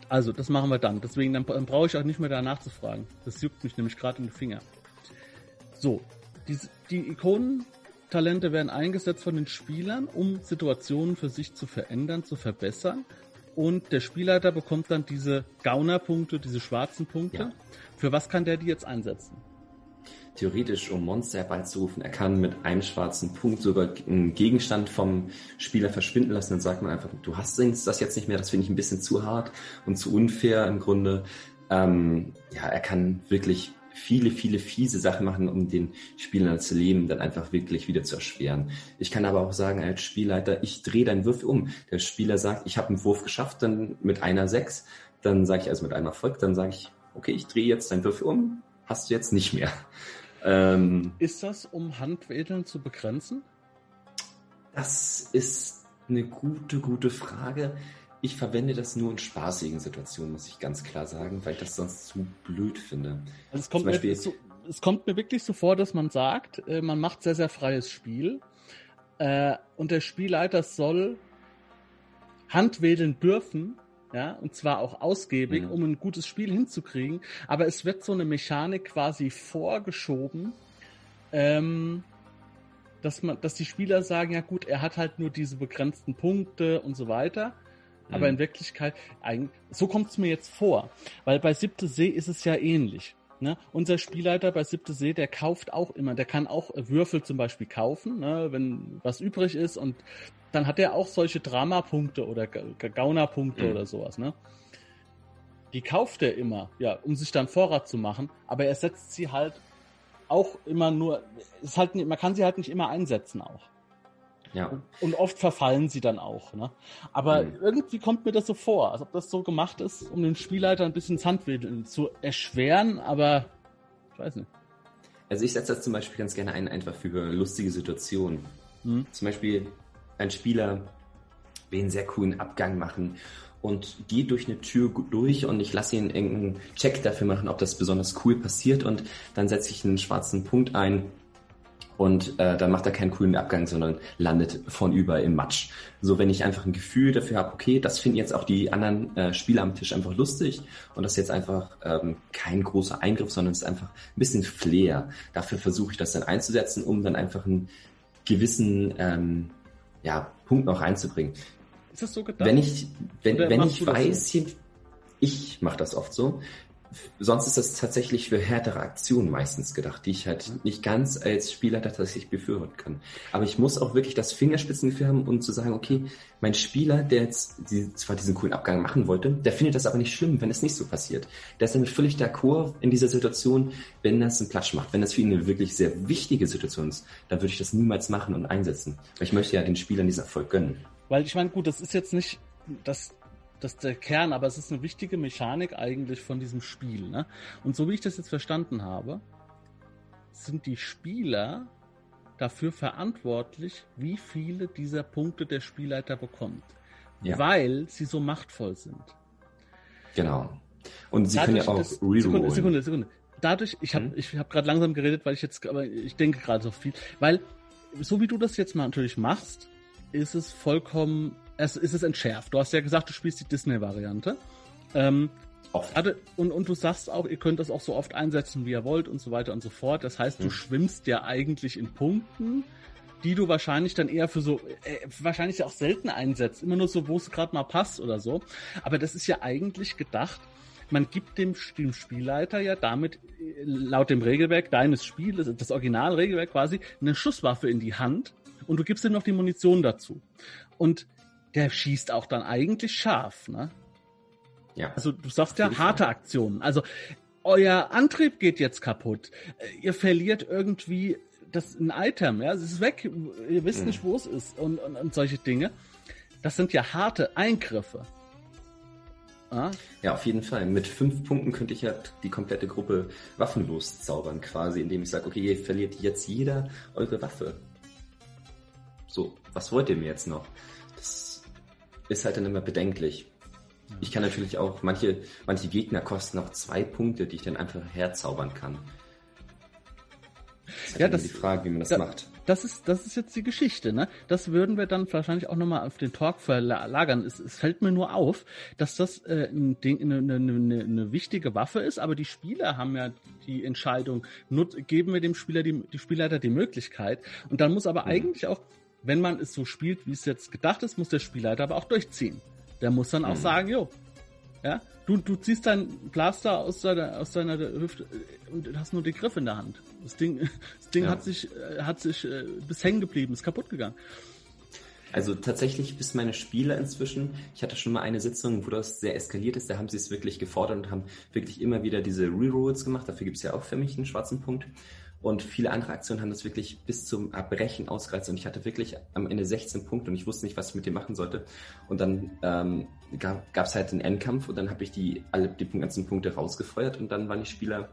Also, das machen wir dann. Deswegen dann brauche ich auch nicht mehr danach zu fragen. Das juckt mich nämlich gerade in den Finger. So, die, die Ikonentalente werden eingesetzt von den Spielern, um Situationen für sich zu verändern, zu verbessern. Und der Spielleiter bekommt dann diese Gaunerpunkte, diese schwarzen Punkte. Ja. Für was kann der die jetzt einsetzen? Theoretisch, um Monster herbeizurufen. Er kann mit einem schwarzen Punkt sogar einen Gegenstand vom Spieler verschwinden lassen. Dann sagt man einfach, du hast das jetzt nicht mehr, das finde ich ein bisschen zu hart und zu unfair im Grunde. Ähm, ja, er kann wirklich viele, viele fiese Sachen machen, um den Spielern das Leben dann einfach wirklich wieder zu erschweren. Ich kann aber auch sagen, als Spielleiter, ich drehe deinen Wurf um. Der Spieler sagt, ich habe einen Wurf geschafft, dann mit einer sechs, dann sage ich, also mit einem Erfolg, dann sage ich, okay, ich drehe jetzt deinen Wurf um, hast du jetzt nicht mehr. Ähm, ist das, um Handwedeln zu begrenzen? Das ist eine gute, gute Frage. Ich verwende das nur in spaßigen Situationen, muss ich ganz klar sagen, weil ich das sonst zu blöd finde. Also es, kommt Zum Beispiel, so, es kommt mir wirklich so vor, dass man sagt, man macht sehr, sehr freies Spiel äh, und der Spielleiter soll handwedeln dürfen, ja, und zwar auch ausgiebig, mhm. um ein gutes Spiel hinzukriegen, aber es wird so eine Mechanik quasi vorgeschoben, ähm, dass man, dass die Spieler sagen, ja gut, er hat halt nur diese begrenzten Punkte und so weiter, mhm. aber in Wirklichkeit, so kommt es mir jetzt vor, weil bei Siebte See ist es ja ähnlich. Ne? Unser Spielleiter bei Siebte See, der kauft auch immer, der kann auch Würfel zum Beispiel kaufen, ne, wenn was übrig ist, und dann hat er auch solche Dramapunkte oder Gaunerpunkte mhm. oder sowas. Ne? Die kauft er immer, ja, um sich dann Vorrat zu machen, aber er setzt sie halt auch immer nur, ist halt nicht, man kann sie halt nicht immer einsetzen auch. Ja. Und, und oft verfallen sie dann auch. Ne? Aber mhm. irgendwie kommt mir das so vor, als ob das so gemacht ist, um den Spielleiter ein bisschen ins Handwedeln zu erschweren, aber ich weiß nicht. Also ich setze das zum Beispiel ganz gerne ein, einfach für lustige Situationen. Mhm. Zum Beispiel ein Spieler will einen sehr coolen Abgang machen und geht durch eine Tür durch und ich lasse ihn irgendeinen Check dafür machen, ob das besonders cool passiert, und dann setze ich einen schwarzen Punkt ein und äh, dann macht er keinen coolen Abgang, sondern landet vornüber im Matsch. So, wenn ich einfach ein Gefühl dafür habe, okay, das finden jetzt auch die anderen äh, Spieler am Tisch einfach lustig und das ist jetzt einfach ähm, kein großer Eingriff, sondern es ist einfach ein bisschen Flair. Dafür versuche ich das dann einzusetzen, um dann einfach einen gewissen ähm, ja, Punkt noch reinzubringen. Ist das so gedacht? Wenn ich, wenn, wenn ich weiß, so? Ich mache das oft so. Sonst ist das tatsächlich für härtere Aktionen meistens gedacht, die ich halt nicht ganz als Spieler tatsächlich befürworten kann. Aber ich muss auch wirklich das Fingerspitzengefühl haben, um zu sagen, okay, mein Spieler, der jetzt die, zwar diesen coolen Abgang machen wollte, der findet das aber nicht schlimm, wenn es nicht so passiert. Der ist dann völlig d'accord in dieser Situation, wenn das einen Platsch macht. Wenn das für ihn eine wirklich sehr wichtige Situation ist, dann würde ich das niemals machen und einsetzen. Weil ich möchte ja den Spielern diesen Erfolg gönnen. Weil ich meine, gut, das ist jetzt nicht das... Das ist der Kern, aber es ist eine wichtige Mechanik eigentlich von diesem Spiel. Ne? Und so wie ich das jetzt verstanden habe, sind die Spieler dafür verantwortlich, wie viele dieser Punkte der Spielleiter bekommt. Ja. Weil sie so machtvoll sind. Genau. Und sie dadurch, können ja auch rerollen. Sekunde, Sekunde, Sekunde. Dadurch, ich habe hm? ich hab gerade langsam geredet, weil ich jetzt, aber ich denke gerade so viel. Weil, so wie du das jetzt mal natürlich machst, ist es vollkommen... Es ist es entschärft. Du hast ja gesagt, du spielst die Disney-Variante. Ähm, oft. Und, und du sagst auch, ihr könnt das auch so oft einsetzen, wie ihr wollt und so weiter und so fort. Das heißt, du hm. schwimmst ja eigentlich in Punkten, die du wahrscheinlich dann eher für so, äh, wahrscheinlich auch selten einsetzt. Immer nur so, wo es gerade mal passt oder so. Aber das ist ja eigentlich gedacht, man gibt dem, dem Spielleiter ja damit laut dem Regelwerk deines Spiels, das Originalregelwerk quasi, eine Schusswaffe in die Hand und du gibst ihm noch die Munition dazu. Und der schießt auch dann eigentlich scharf, ne? Ja. Also du sagst ja harte Aktionen. Also euer Antrieb geht jetzt kaputt. Ihr verliert irgendwie das ein Item, ja? Es ist weg. Ihr wisst mhm. nicht, wo es ist und, und, und solche Dinge. Das sind ja harte Eingriffe. Ja? Ja, auf jeden Fall. Mit fünf Punkten könnte ich ja die komplette Gruppe waffenlos zaubern quasi, indem ich sage, okay, ihr verliert jetzt jeder eure Waffe. So, was wollt ihr mir jetzt noch? Ist halt dann immer bedenklich. Ich kann natürlich auch, manche, manche Gegner kosten auch zwei Punkte, die ich dann einfach herzaubern kann. Das ist ja das, die Frage, wie man das da, macht. Das ist, das ist jetzt die Geschichte, ne? Das würden wir dann wahrscheinlich auch nochmal auf den Talk verlagern. Es, es fällt mir nur auf, dass das äh, ein Ding, eine, eine, eine, eine wichtige Waffe ist, aber die Spieler haben ja die Entscheidung, nut- geben wir dem Spieler die, die Spielleiter die Möglichkeit. Und dann muss aber mhm. eigentlich auch, wenn man es so spielt, wie es jetzt gedacht ist, muss der Spielleiter aber auch durchziehen. Der muss dann auch mhm. sagen, jo, ja, du, du ziehst dein Blaster aus deiner, aus deiner Hüfte und hast nur den Griff in der Hand. Das Ding, das Ding ja. hat sich, hat sich bis hängen geblieben, ist kaputt gegangen. Also tatsächlich bis meine Spieler inzwischen, ich hatte schon mal eine Sitzung, wo das sehr eskaliert ist, da haben sie es wirklich gefordert und haben wirklich immer wieder diese Rerolls gemacht, dafür gibt es ja auch für mich einen schwarzen Punkt. Und viele andere Aktionen haben das wirklich bis zum Erbrechen ausgereizt. Und ich hatte wirklich am Ende sechzehn Punkte und ich wusste nicht, was ich mit dem machen sollte. Und dann ähm, gab es halt einen Endkampf und dann habe ich die alle die ganzen Punkte rausgefeuert und dann waren die Spieler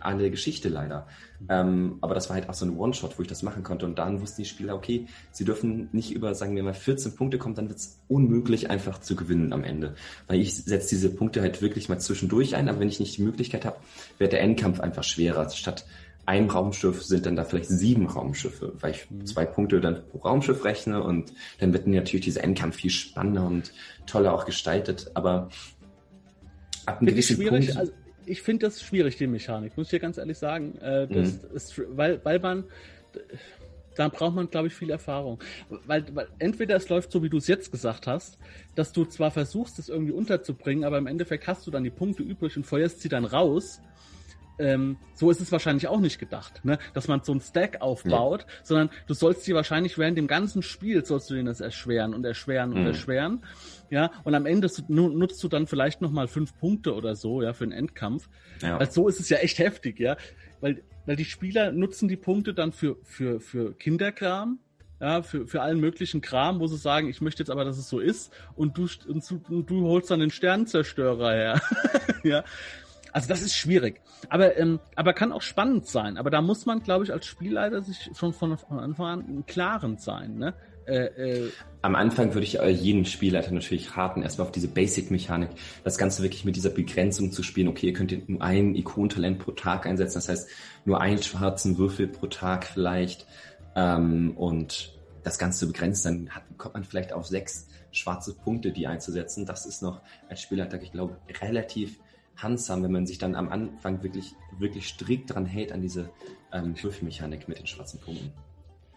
eine Geschichte leider. Mhm. Ähm, aber das war halt auch so ein One-Shot, wo ich das machen konnte. Und dann wussten die Spieler, okay, sie dürfen nicht über, sagen wir mal, vierzehn Punkte kommen, dann wird es unmöglich einfach zu gewinnen am Ende. Weil ich setze diese Punkte halt wirklich mal zwischendurch ein, aber wenn ich nicht die Möglichkeit habe, wird der Endkampf einfach schwerer. Also statt ein Raumschiff sind dann da vielleicht sieben Raumschiffe, weil ich mhm. zwei Punkte dann pro Raumschiff rechne und dann wird natürlich dieser Endkampf viel spannender und toller auch gestaltet. Aber ab einem gewissen Punkt... Also ich finde das schwierig, die Mechanik, muss ich dir ganz ehrlich sagen. Äh, das mhm. ist, weil, weil man, da braucht man, glaube ich, viel Erfahrung. Weil, weil entweder es läuft so, wie du es jetzt gesagt hast, dass du zwar versuchst, es irgendwie unterzubringen, aber im Endeffekt hast du dann die Punkte übrig und feuerst sie dann raus. Ähm, so ist es wahrscheinlich auch nicht gedacht, ne? Dass man so einen Stack aufbaut, mhm. sondern du sollst dir wahrscheinlich während dem ganzen Spiel, sollst du denen das erschweren und erschweren und mhm. erschweren. Ja, und am Ende nutzt du dann vielleicht nochmal fünf Punkte oder so, ja, für den Endkampf. Ja. Weil so ist es ja echt heftig, ja. Weil, weil die Spieler nutzen die Punkte dann für, für, für Kinderkram, ja, für, für allen möglichen Kram, wo sie sagen, ich möchte jetzt aber, dass es so ist, und du, und du, und du holst dann den Sternenzerstörer her. Ja. Also das ist schwierig. Aber, ähm, aber kann auch spannend sein. Aber da muss man, glaube ich, als Spielleiter sich schon von, von Anfang an im Klaren sein, ne? Äh, äh. Am Anfang würde ich jeden Spielleiter natürlich raten, erstmal auf diese Basic-Mechanik, das Ganze wirklich mit dieser Begrenzung zu spielen. Okay, ihr könnt nur ein Ikontalent pro Tag einsetzen, das heißt nur einen schwarzen Würfel pro Tag vielleicht, ähm, und das Ganze zu begrenzen, dann hat, kommt man vielleicht auf sechs schwarze Punkte, die einzusetzen. Das ist noch als Spielleiter, ich glaube, relativ handsam, wenn man sich dann am Anfang wirklich, wirklich strikt dran hält an diese ähm, Würfelmechanik mit den schwarzen Punkten.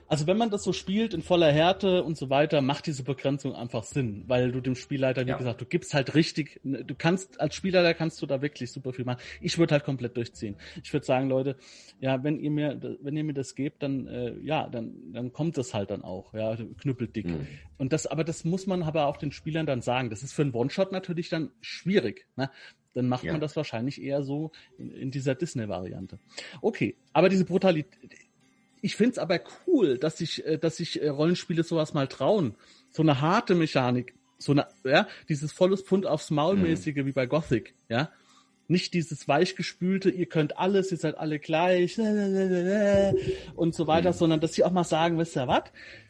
Also wenn man das so spielt in voller Härte und so weiter, macht diese Begrenzung einfach Sinn, weil du dem Spielleiter, wie ja. gesagt, du gibst halt richtig, du kannst, als Spielleiter kannst du da wirklich super viel machen. Ich würde halt komplett durchziehen. Ich würde sagen, Leute, ja, wenn ihr mir, wenn ihr mir das gebt, dann, äh, ja, dann, dann kommt das halt dann auch, ja, knüppeldick. Mhm. Und das, aber das muss man aber auch den Spielern dann sagen. Das ist für einen One-Shot natürlich dann schwierig, ne? Dann macht ja. man das wahrscheinlich eher so in, in dieser Disney-Variante. Okay, aber diese Brutalität, ich find's aber cool, dass sich, dass sich Rollenspiele sowas mal trauen. So eine harte Mechanik, so eine, ja, dieses volles Pfund aufs Maulmäßige mhm. wie bei Gothic, ja. Nicht dieses weichgespülte, ihr könnt alles, ihr seid alle gleich, und so weiter, mhm. sondern dass sie auch mal sagen, wisst ihr was?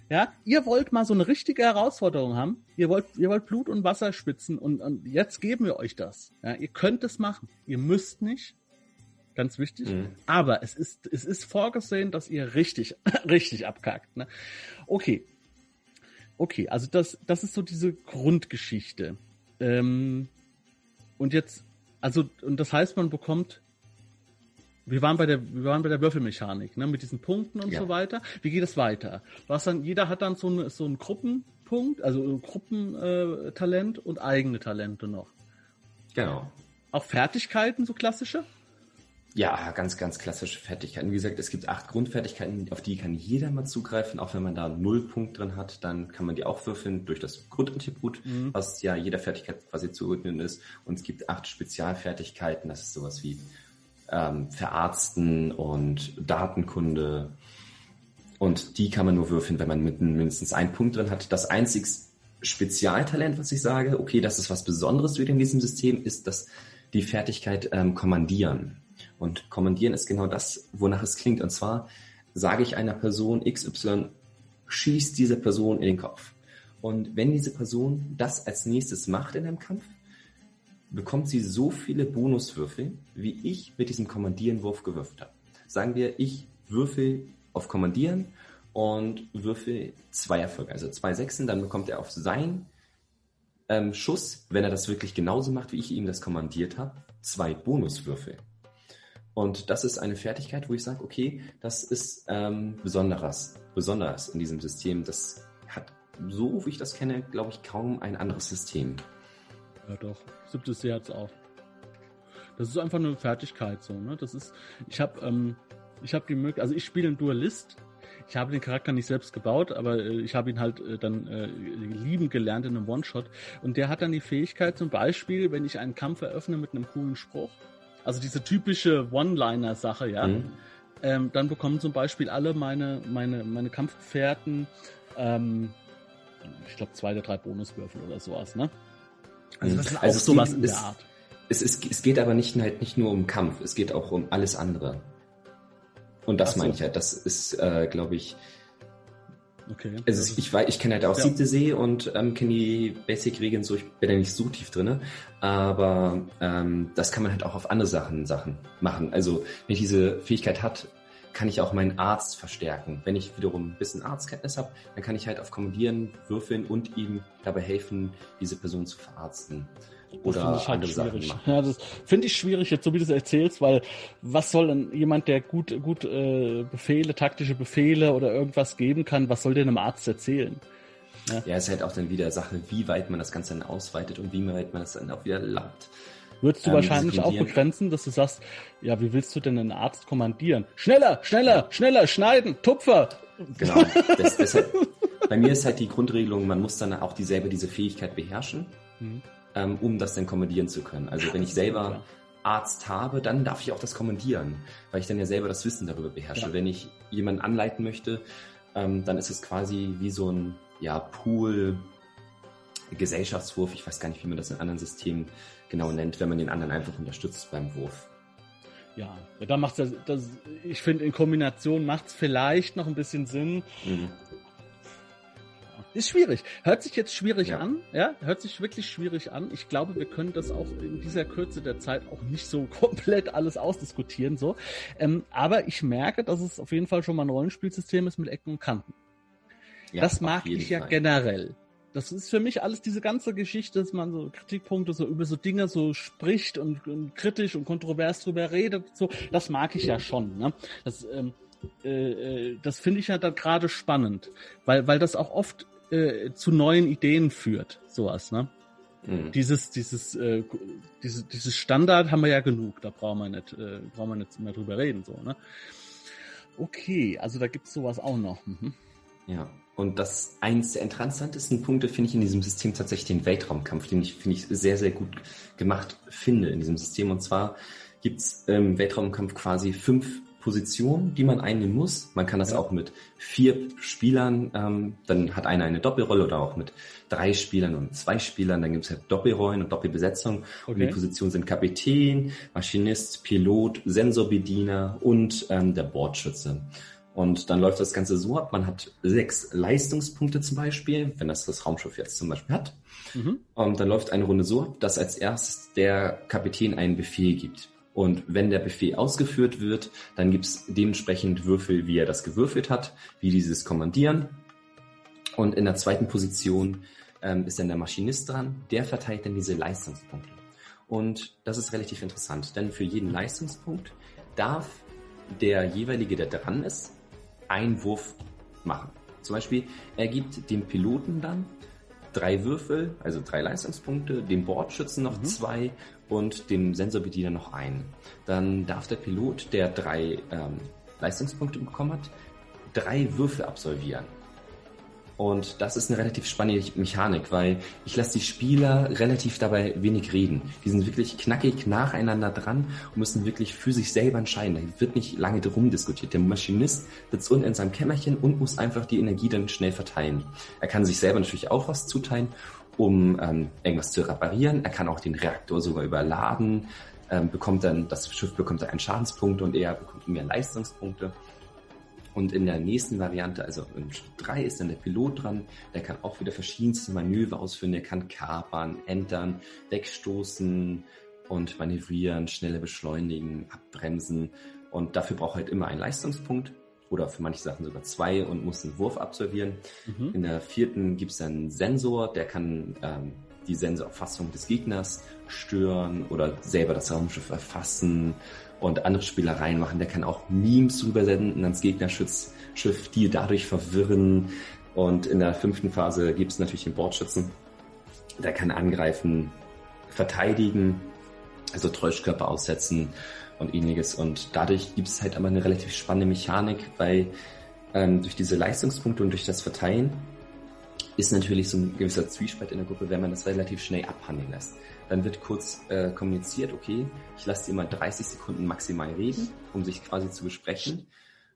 Ja, ihr wollt mal so eine richtige Herausforderung haben. Ihr wollt, ihr wollt Blut und Wasser schwitzen, und, und jetzt geben wir euch das. Ja, ihr könnt es machen. Ihr müsst nicht. Ganz wichtig. Mhm. Aber es ist, es ist vorgesehen, dass ihr richtig, richtig abkackt, ne? Okay. Okay, also das, das ist so diese Grundgeschichte. Ähm, und jetzt, also, und das heißt, man bekommt, wir waren bei der, wir waren bei der Würfelmechanik, ne? Mit diesen Punkten und ja. so weiter. Wie geht es weiter? Was dann, jeder hat dann so, eine, so einen Gruppenpunkt, also ein Gruppentalent und eigene Talente noch. Genau. Auch Fertigkeiten, so klassische? Ja, ganz, ganz klassische Fertigkeiten. Wie gesagt, es gibt acht Grundfertigkeiten, auf die kann jeder mal zugreifen. Auch wenn man da null Punkt drin hat, dann kann man die auch würfeln durch das Grundattribut, mhm. was ja jeder Fertigkeit quasi zuordnen ist. Und es gibt acht Spezialfertigkeiten. Das ist sowas wie ähm, Verarzten und Datenkunde. Und die kann man nur würfeln, wenn man mit mindestens einen Punkt drin hat. Das einzige Spezialtalent, was ich sage, okay, das ist was Besonderes wieder in diesem System, ist, dass die Fertigkeit ähm, Kommandieren. Und Kommandieren ist genau das, wonach es klingt. Und zwar sage ich einer Person X Y, schießt diese Person in den Kopf. Und wenn diese Person das als nächstes macht in einem Kampf, bekommt sie so viele Bonuswürfel, wie ich mit diesem Kommandierenwurf gewürfelt habe. Sagen wir, ich würfel auf Kommandieren und würfel zwei Erfolge, also zwei Sechsen, dann bekommt er auf seinen ähm, Schuss, wenn er das wirklich genauso macht, wie ich ihm das kommandiert habe, zwei Bonuswürfel. Und das ist eine Fertigkeit, wo ich sage, okay, das ist ähm, Besonderes, Besonderes in diesem System. Das hat, so wie ich das kenne, glaube ich, kaum ein anderes System. Ja doch, Siebtes Meer hat's auch. Das ist einfach eine Fertigkeit so, ne? Das ist, ich habe, ähm, ich habe die Möglichkeit, also ich spiele einen Dualist. Ich habe den Charakter nicht selbst gebaut, aber äh, ich habe ihn halt äh, dann äh, lieben gelernt in einem One-Shot. Und der hat dann die Fähigkeit, zum Beispiel, wenn ich einen Kampf eröffne mit einem coolen Spruch. Also diese typische One-Liner-Sache, ja. Mhm. Ähm, dann bekommen zum Beispiel alle meine, meine, meine Kampfgefährten, ähm, ich glaube, zwei oder drei Bonuswürfel oder sowas, ne? Also das ist also auch sowas in der Art. es, ist, es geht aber nicht, halt nicht nur um Kampf, es geht auch um alles andere. Und das Ach so. meine ich halt, das ist, äh, glaube ich, okay. Also ich, ich kenne halt auch ja. Siebte See und ähm, kenne die Basic-Regeln so, ich bin da nicht so tief drin, aber ähm, das kann man halt auch auf andere Sachen, Sachen machen. Also wenn ich diese Fähigkeit hat, kann ich auch meinen Arzt verstärken. Wenn ich wiederum ein bisschen Arztkenntnis habe, dann kann ich halt auf Kommandieren würfeln und ihm dabei helfen, diese Person zu verarzten. Das oder ich halt schwierig. Sachen ja, das finde ich schwierig, jetzt so wie du es erzählst, weil was soll denn jemand, der gut, gut äh, Befehle, taktische Befehle oder irgendwas geben kann, was soll der einem Arzt erzählen? Ja, ja, ist halt auch dann wieder Sache, wie weit man das Ganze dann ausweitet und wie weit man das dann auch wieder erlaubt. Würdest du ähm, wahrscheinlich auch begrenzen, dass du sagst, ja, wie willst du denn einen Arzt kommandieren? Schneller, schneller, ja. schneller, schneiden, Tupfer! Genau, das, deshalb, bei mir ist halt die Grundregelung, man muss dann auch die, selber diese Fähigkeit beherrschen. Mhm. um das dann kommandieren zu können. Also wenn ich selber Arzt habe, dann darf ich auch das kommandieren, weil ich dann ja selber das Wissen darüber beherrsche. Ja. Wenn ich jemanden anleiten möchte, dann ist es quasi wie so ein ja, Pool-Gesellschaftswurf. Ich weiß gar nicht, wie man das in anderen Systemen genau nennt, wenn man den anderen einfach unterstützt beim Wurf. Ja, da macht's das, das, ich finde, in Kombination macht es vielleicht noch ein bisschen Sinn. Mhm. Ist schwierig. Hört sich jetzt schwierig ja. an. Ja, hört sich wirklich schwierig an. Ich glaube, wir können das auch in dieser Kürze der Zeit auch nicht so komplett alles ausdiskutieren. So, ähm, aber ich merke, dass es auf jeden Fall schon mal ein Rollenspielsystem ist mit Ecken und Kanten. Ja, das mag ich ja Fall. generell. Das ist für mich alles diese ganze Geschichte, dass man so Kritikpunkte, so über so Dinge so spricht und, und kritisch und kontrovers drüber redet. So, das mag ich ja, ja schon. Ne? Das, ähm, äh, das finde ich ja dann gerade spannend, weil weil das auch oft Äh, zu neuen Ideen führt, sowas, ne? Mhm. Dieses, dieses, äh, dieses, dieses Standard haben wir ja genug, da brauchen wir nicht, äh, brauchen wir nicht mehr drüber reden, so, ne? Okay, also da gibt's sowas auch noch. Mhm. Ja, und das eins der interessantesten Punkte finde ich in diesem System tatsächlich den Weltraumkampf, den ich, finde ich, sehr, sehr gut gemacht finde in diesem System. Und zwar gibt's im Weltraumkampf quasi fünf Position, die man einnehmen muss. Man kann das ja. auch mit vier Spielern, ähm, dann hat einer eine Doppelrolle oder auch mit drei Spielern und zwei Spielern. Dann gibt es halt Doppelrollen und Doppelbesetzung. Okay. Und die Positionen sind Kapitän, Maschinist, Pilot, Sensorbediener und ähm, der Bordschütze. Und dann läuft das Ganze so ab, man hat sechs Leistungspunkte zum Beispiel, wenn das das Raumschiff jetzt zum Beispiel hat. Mhm. Und dann läuft eine Runde so ab, dass als erstes der Kapitän einen Befehl gibt. Und wenn der Befehl ausgeführt wird, dann gibt's dementsprechend Würfel, wie er das gewürfelt hat, wie dieses Kommandieren. Und in der zweiten Position ähm, ist dann der Maschinist dran, der verteilt dann diese Leistungspunkte. Und das ist relativ interessant, denn für jeden Leistungspunkt darf der jeweilige, der dran ist, einen Wurf machen. Zum Beispiel, er gibt dem Piloten dann drei Würfel, also drei Leistungspunkte, dem Bordschützen noch mhm. zwei und dem Sensorbediener noch einen. Dann darf der Pilot, der drei ähm, Leistungspunkte bekommen hat, drei Würfel absolvieren. Und das ist eine relativ spannende Mechanik, weil ich lasse die Spieler relativ dabei wenig reden. Die sind wirklich knackig nacheinander dran und müssen wirklich für sich selber entscheiden. Da wird nicht lange drum diskutiert. Der Maschinist sitzt unten in seinem Kämmerchen und muss einfach die Energie dann schnell verteilen. Er kann sich selber natürlich auch was zuteilen, um ähm, irgendwas zu reparieren. Er kann auch den Reaktor sogar überladen, ähm, bekommt dann, das Schiff bekommt dann einen Schadenspunkt und er bekommt mehr Leistungspunkte. Und in der nächsten Variante, also in drei, ist dann der Pilot dran. Der kann auch wieder verschiedenste Manöver ausführen. Der kann kapern, entern, wegstoßen und manövrieren, schneller beschleunigen, abbremsen. Und dafür braucht er halt immer einen Leistungspunkt oder für manche Sachen sogar zwei und muss einen Wurf absolvieren. Mhm. In der vierten gibt's dann einen Sensor. Der kann ähm, die Sensorerfassung des Gegners stören oder selber das Raumschiff erfassen und andere Spielereien machen. Der kann auch Memes rübersenden ans Gegnerschiff, die dadurch verwirren. Und in der fünften Phase gibt es natürlich den Bordschützen. Der kann angreifen, verteidigen, also Täuschkörper aussetzen und ähnliches. Und dadurch gibt es halt aber eine relativ spannende Mechanik, weil ähm, durch diese Leistungspunkte und durch das Verteilen ist natürlich so ein gewisser Zwiespalt in der Gruppe, wenn man das relativ schnell abhandeln lässt. Dann wird kurz äh, kommuniziert, okay, ich lasse dir mal dreißig Sekunden maximal reden, um sich quasi zu besprechen.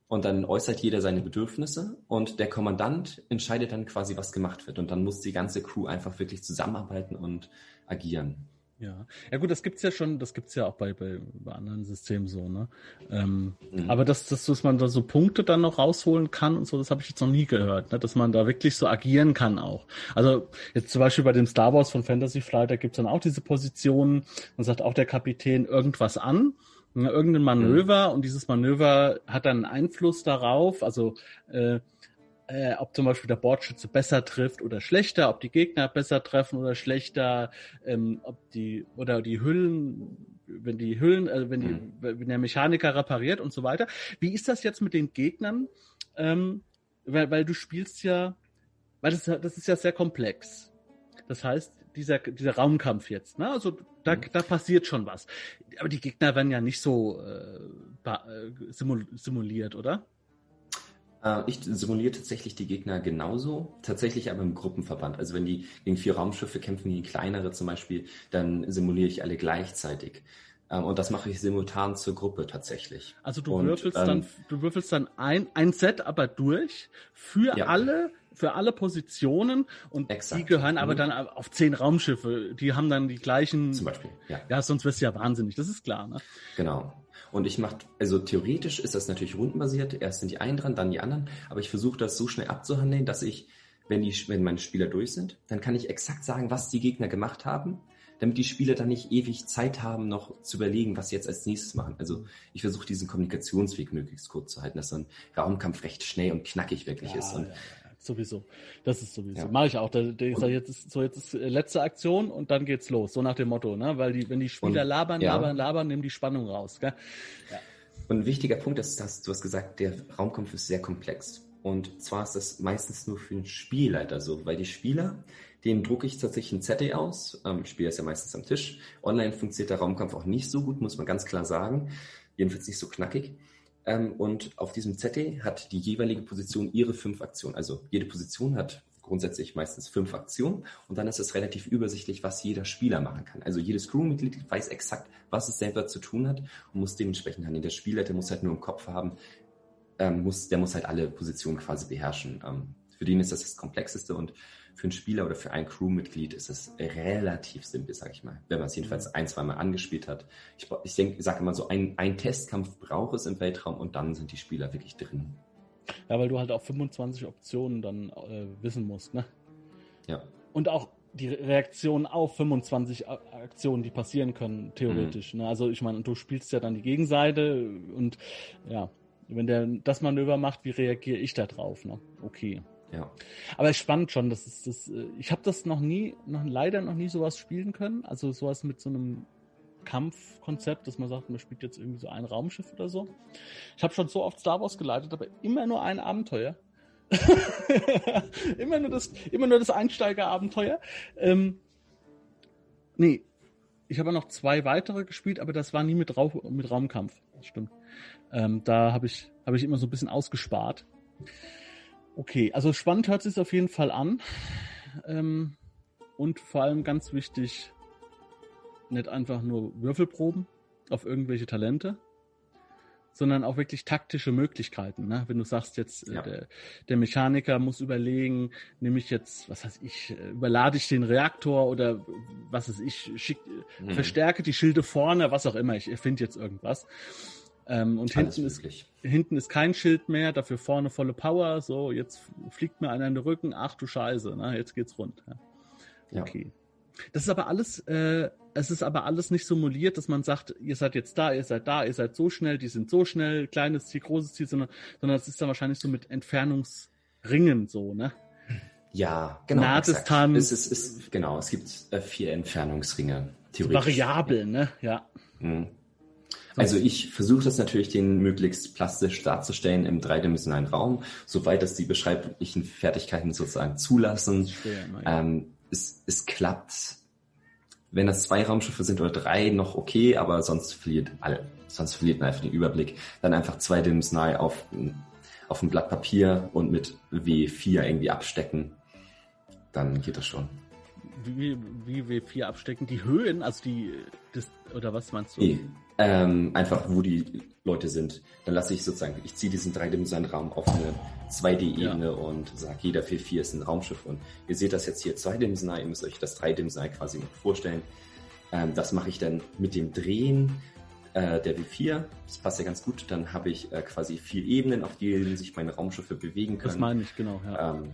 Und dann äußert jeder seine Bedürfnisse und der Kommandant entscheidet dann quasi, was gemacht wird. Und dann muss die ganze Crew einfach wirklich zusammenarbeiten und agieren. Ja, ja gut, das gibt's ja schon, das gibt's ja auch bei, bei, bei anderen Systemen so, ne? Ähm, mhm. Aber dass, dass, dass man da so Punkte dann noch rausholen kann und so, das habe ich jetzt noch nie gehört, ne? Dass man da wirklich so agieren kann auch. Also jetzt zum Beispiel bei dem Star Wars von Fantasy Flight, da gibt's dann auch diese Positionen, man sagt auch der Kapitän irgendwas an, ne? Irgendein Manöver, mhm. und dieses Manöver hat dann einen Einfluss darauf, also äh, Äh, ob zum Beispiel der Bordschütze besser trifft oder schlechter, ob die Gegner besser treffen oder schlechter, ähm, ob die oder die Hüllen, wenn die Hüllen, also wenn die, wenn der Mechaniker repariert und so weiter. Wie ist das jetzt mit den Gegnern? Ähm, weil, weil du spielst ja, weil das, das ist ja sehr komplex. Das heißt, dieser, dieser Raumkampf jetzt, ne? Also da, mhm. da passiert schon was. Aber die Gegner werden ja nicht so äh, simuliert, oder? Ich simuliere tatsächlich die Gegner genauso, tatsächlich aber im Gruppenverband. Also wenn die gegen vier Raumschiffe kämpfen, gegen kleinere zum Beispiel, dann simuliere ich alle gleichzeitig. Und das mache ich simultan zur Gruppe tatsächlich. Also du und, würfelst ähm, dann, du würfelst dann ein, ein Set aber durch für ja. alle, für alle Positionen und exakt. Die gehören aber mhm. dann auf zehn Raumschiffe. Die haben dann die gleichen. Zum Beispiel. Ja, ja sonst wär's ja wahnsinnig. Das ist klar, ne? Genau. Und ich mache, also theoretisch ist das natürlich rundenbasiert. Erst sind die einen dran, dann die anderen. Aber ich versuche das so schnell abzuhandeln, dass ich, wenn die, wenn meine Spieler durch sind, dann kann ich exakt sagen, was die Gegner gemacht haben, damit die Spieler dann nicht ewig Zeit haben, noch zu überlegen, was sie jetzt als nächstes machen. Also ich versuche diesen Kommunikationsweg möglichst kurz zu halten, dass so ein Raumkampf recht schnell und knackig wirklich ja, ist. Und ja, ja, sowieso. Das ist sowieso. Ja. Mache ich auch. Da, da ich sag, jetzt ist so jetzt ist letzte Aktion und dann geht's los. So nach dem Motto, ne? Weil die, wenn die Spieler und, labern, ja. labern, labern, nehmen die Spannung raus. Gell? Ja. Und ein wichtiger Punkt ist, dass du hast gesagt, der Raumkampf ist sehr komplex. Und zwar ist das meistens nur für den Spielleiter so, weil die Spieler, denen drucke ich tatsächlich ein Zettel aus. Ähm, ich spiele das ja meistens am Tisch. Online funktioniert der Raumkampf auch nicht so gut, muss man ganz klar sagen. Jedenfalls nicht so knackig. Ähm, und auf diesem Zettel hat die jeweilige Position ihre fünf Aktionen. Also jede Position hat grundsätzlich meistens fünf Aktionen. Und dann ist es relativ übersichtlich, was jeder Spieler machen kann. Also jedes Crewmitglied weiß exakt, was es selber zu tun hat und muss dementsprechend handeln. Der Spielleiter muss halt nur im Kopf haben, Ähm, muss, der muss halt alle Positionen quasi beherrschen. Ähm, für den ist das das Komplexeste und für einen Spieler oder für ein Crewmitglied ist es relativ simpel, sag ich mal. Wenn man es jedenfalls ein, zweimal angespielt hat. Ich, ich denke, ich sage immer so, ein, ein Testkampf braucht es im Weltraum und dann sind die Spieler wirklich drin. Ja, weil du halt auch fünfundzwanzig Optionen dann äh, wissen musst, ne? Ja. Und auch die Reaktionen auf fünfundzwanzig Aktionen, die passieren können, theoretisch. Mhm. Ne? Also ich meine, du spielst ja dann die Gegenseite und ja. Wenn der das Manöver macht, wie reagiere ich da drauf? Ne? Okay. Ja. Aber spannend schon, das ist das. Ich habe das noch nie, noch leider noch nie sowas spielen können. Also sowas mit so einem Kampfkonzept, dass man sagt, man spielt jetzt irgendwie so ein Raumschiff oder so. Ich habe schon so oft Star Wars geleitet, aber immer nur ein Abenteuer. immer nur das, immer nur das Einsteigerabenteuer. Ähm, nee, ich habe noch zwei weitere gespielt, aber das war nie mit, Ra- mit Raumkampf. Das stimmt. Ähm, da habe ich, hab ich immer so ein bisschen ausgespart. Okay, also spannend hört sich auf jeden Fall an. Ähm, und vor allem ganz wichtig, nicht einfach nur Würfelproben auf irgendwelche Talente, sondern auch wirklich taktische Möglichkeiten. Ne? Wenn du sagst jetzt, ja. äh, der, der Mechaniker muss überlegen, nehme ich jetzt, was weiß ich, überlade ich den Reaktor oder was weiß ich, schick, hm. verstärke die Schilde vorne, was auch immer, ich erfinde jetzt irgendwas. Ähm, und hinten ist, hinten ist kein Schild mehr, dafür vorne volle Power, so, jetzt fliegt mir einer in den Rücken, ach du Scheiße, na, jetzt geht's rund. Ja. Okay. Ja. Das ist aber alles, äh, es ist aber alles nicht simuliert, dass man sagt, ihr seid jetzt da, ihr seid da, ihr seid so schnell, die sind so schnell, kleines Ziel, großes Ziel, sondern, sondern das ist dann wahrscheinlich so mit Entfernungsringen so, ne? Ja, genau. Nahdistanz. Es ist, ist, genau, es gibt äh, vier Entfernungsringe, theoretisch. Variabel, ne? Ja. Mhm. Also ich versuche das natürlich, den möglichst plastisch darzustellen im dreidimensionalen Raum, soweit das die beschreiblichen Fertigkeiten sozusagen zulassen. Ähm, es, es klappt, wenn das zwei Raumschiffe sind oder drei, noch okay, aber sonst verliert alle, sonst verliert man einfach den Überblick. Dann einfach zweidimensional auf auf ein Blatt Papier und mit W vier irgendwie abstecken, dann geht das schon. Wie, wie W vier abstecken? Die Höhen, also die, das, oder was meinst du? Nee. Ähm, einfach wo die Leute sind, dann lasse ich sozusagen, ich ziehe diesen dreidimensionalen Raum auf eine zwei D-Ebene ja. und sage, jeder vier vier ist ein Raumschiff und ihr seht das jetzt hier zweidimensional, ihr müsst euch das dreidimensional quasi noch vorstellen Ähm, das mache ich dann mit dem Drehen äh, der W vier. Das passt ja ganz gut. Dann habe ich äh, quasi vier Ebenen, auf denen sich meine Raumschiffe bewegen können. Das meine ich, genau. Ja. Ähm,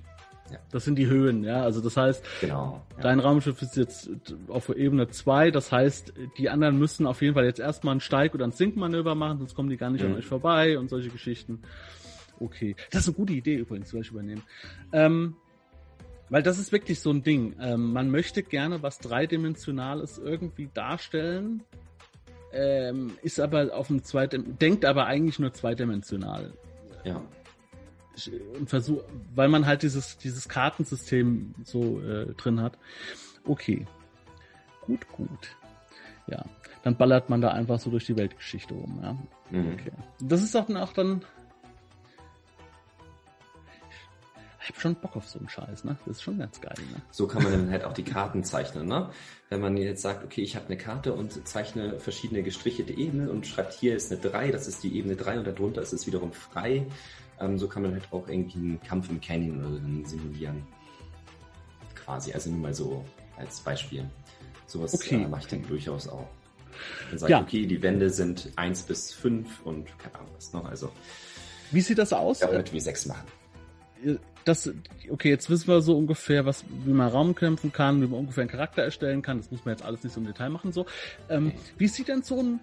ja. Das sind die Höhen, ja. Also das heißt, genau, ja. Dein Raumschiff ist jetzt auf Ebene zwei. Das heißt, die anderen müssen auf jeden Fall jetzt erstmal einen Steig- oder ein Sinkmanöver machen, sonst kommen die gar nicht mhm. an euch vorbei und solche Geschichten. Okay, das ist eine gute Idee übrigens, soll ich übernehmen. Ähm, weil das ist wirklich so ein Ding. Ähm, man möchte gerne was Dreidimensionales irgendwie darstellen, ähm, ist aber auf dem zweiten, denkt aber eigentlich nur zweidimensional. Ja. Und versucht, weil man halt dieses, dieses Kartensystem so äh, drin hat. Okay. Gut, gut. Ja. Dann ballert man da einfach so durch die Weltgeschichte rum, ja. Mhm. Okay. Das ist auch dann auch dann. Ich hab schon Bock auf so einen Scheiß, ne? Das ist schon ganz geil, ne? So kann man dann halt auch die Karten zeichnen, ne? Wenn man jetzt sagt, okay, ich habe eine Karte und zeichne verschiedene gestrichelte Ebenen und schreibt, hier ist eine drei, das ist die Ebene drei und darunter ist es wiederum frei. Ähm, so kann man halt auch irgendwie einen Kampf im Canyon oder einen simulieren. Quasi, also nur mal so als Beispiel. Sowas okay. äh, mache ich dann durchaus auch. Dann sage ich, ja. okay, die Wände sind eins bis fünf und keine Ahnung was noch. Also, wie sieht das aus? Ja, damit wir sechs machen. Das, okay, jetzt wissen wir so ungefähr, was, wie man Raum kämpfen kann, wie man ungefähr einen Charakter erstellen kann. Das muss man jetzt alles nicht so im Detail machen. So, ähm, wie sieht denn so ein,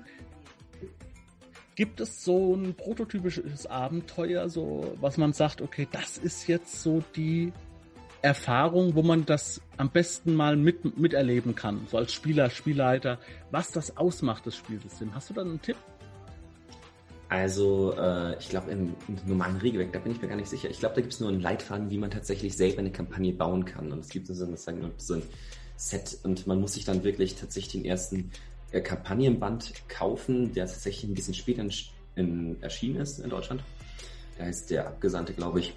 gibt es so ein prototypisches Abenteuer, so was man sagt, okay, das ist jetzt so die Erfahrung, wo man das am besten mal mit, miterleben kann, so als Spieler, Spielleiter, was das ausmacht, das Spielsystem. Hast du da einen Tipp? Also äh, ich glaube, im, im normalen Regelwerk, da bin ich mir gar nicht sicher. Ich glaube, da gibt es nur einen Leitfaden, wie man tatsächlich selber eine Kampagne bauen kann. Und es gibt sozusagen nur so ein Set und man muss sich dann wirklich tatsächlich den ersten äh, Kampagnenband kaufen, der tatsächlich ein bisschen später in, in, erschienen ist in Deutschland. Der heißt Der Abgesandte, glaube ich.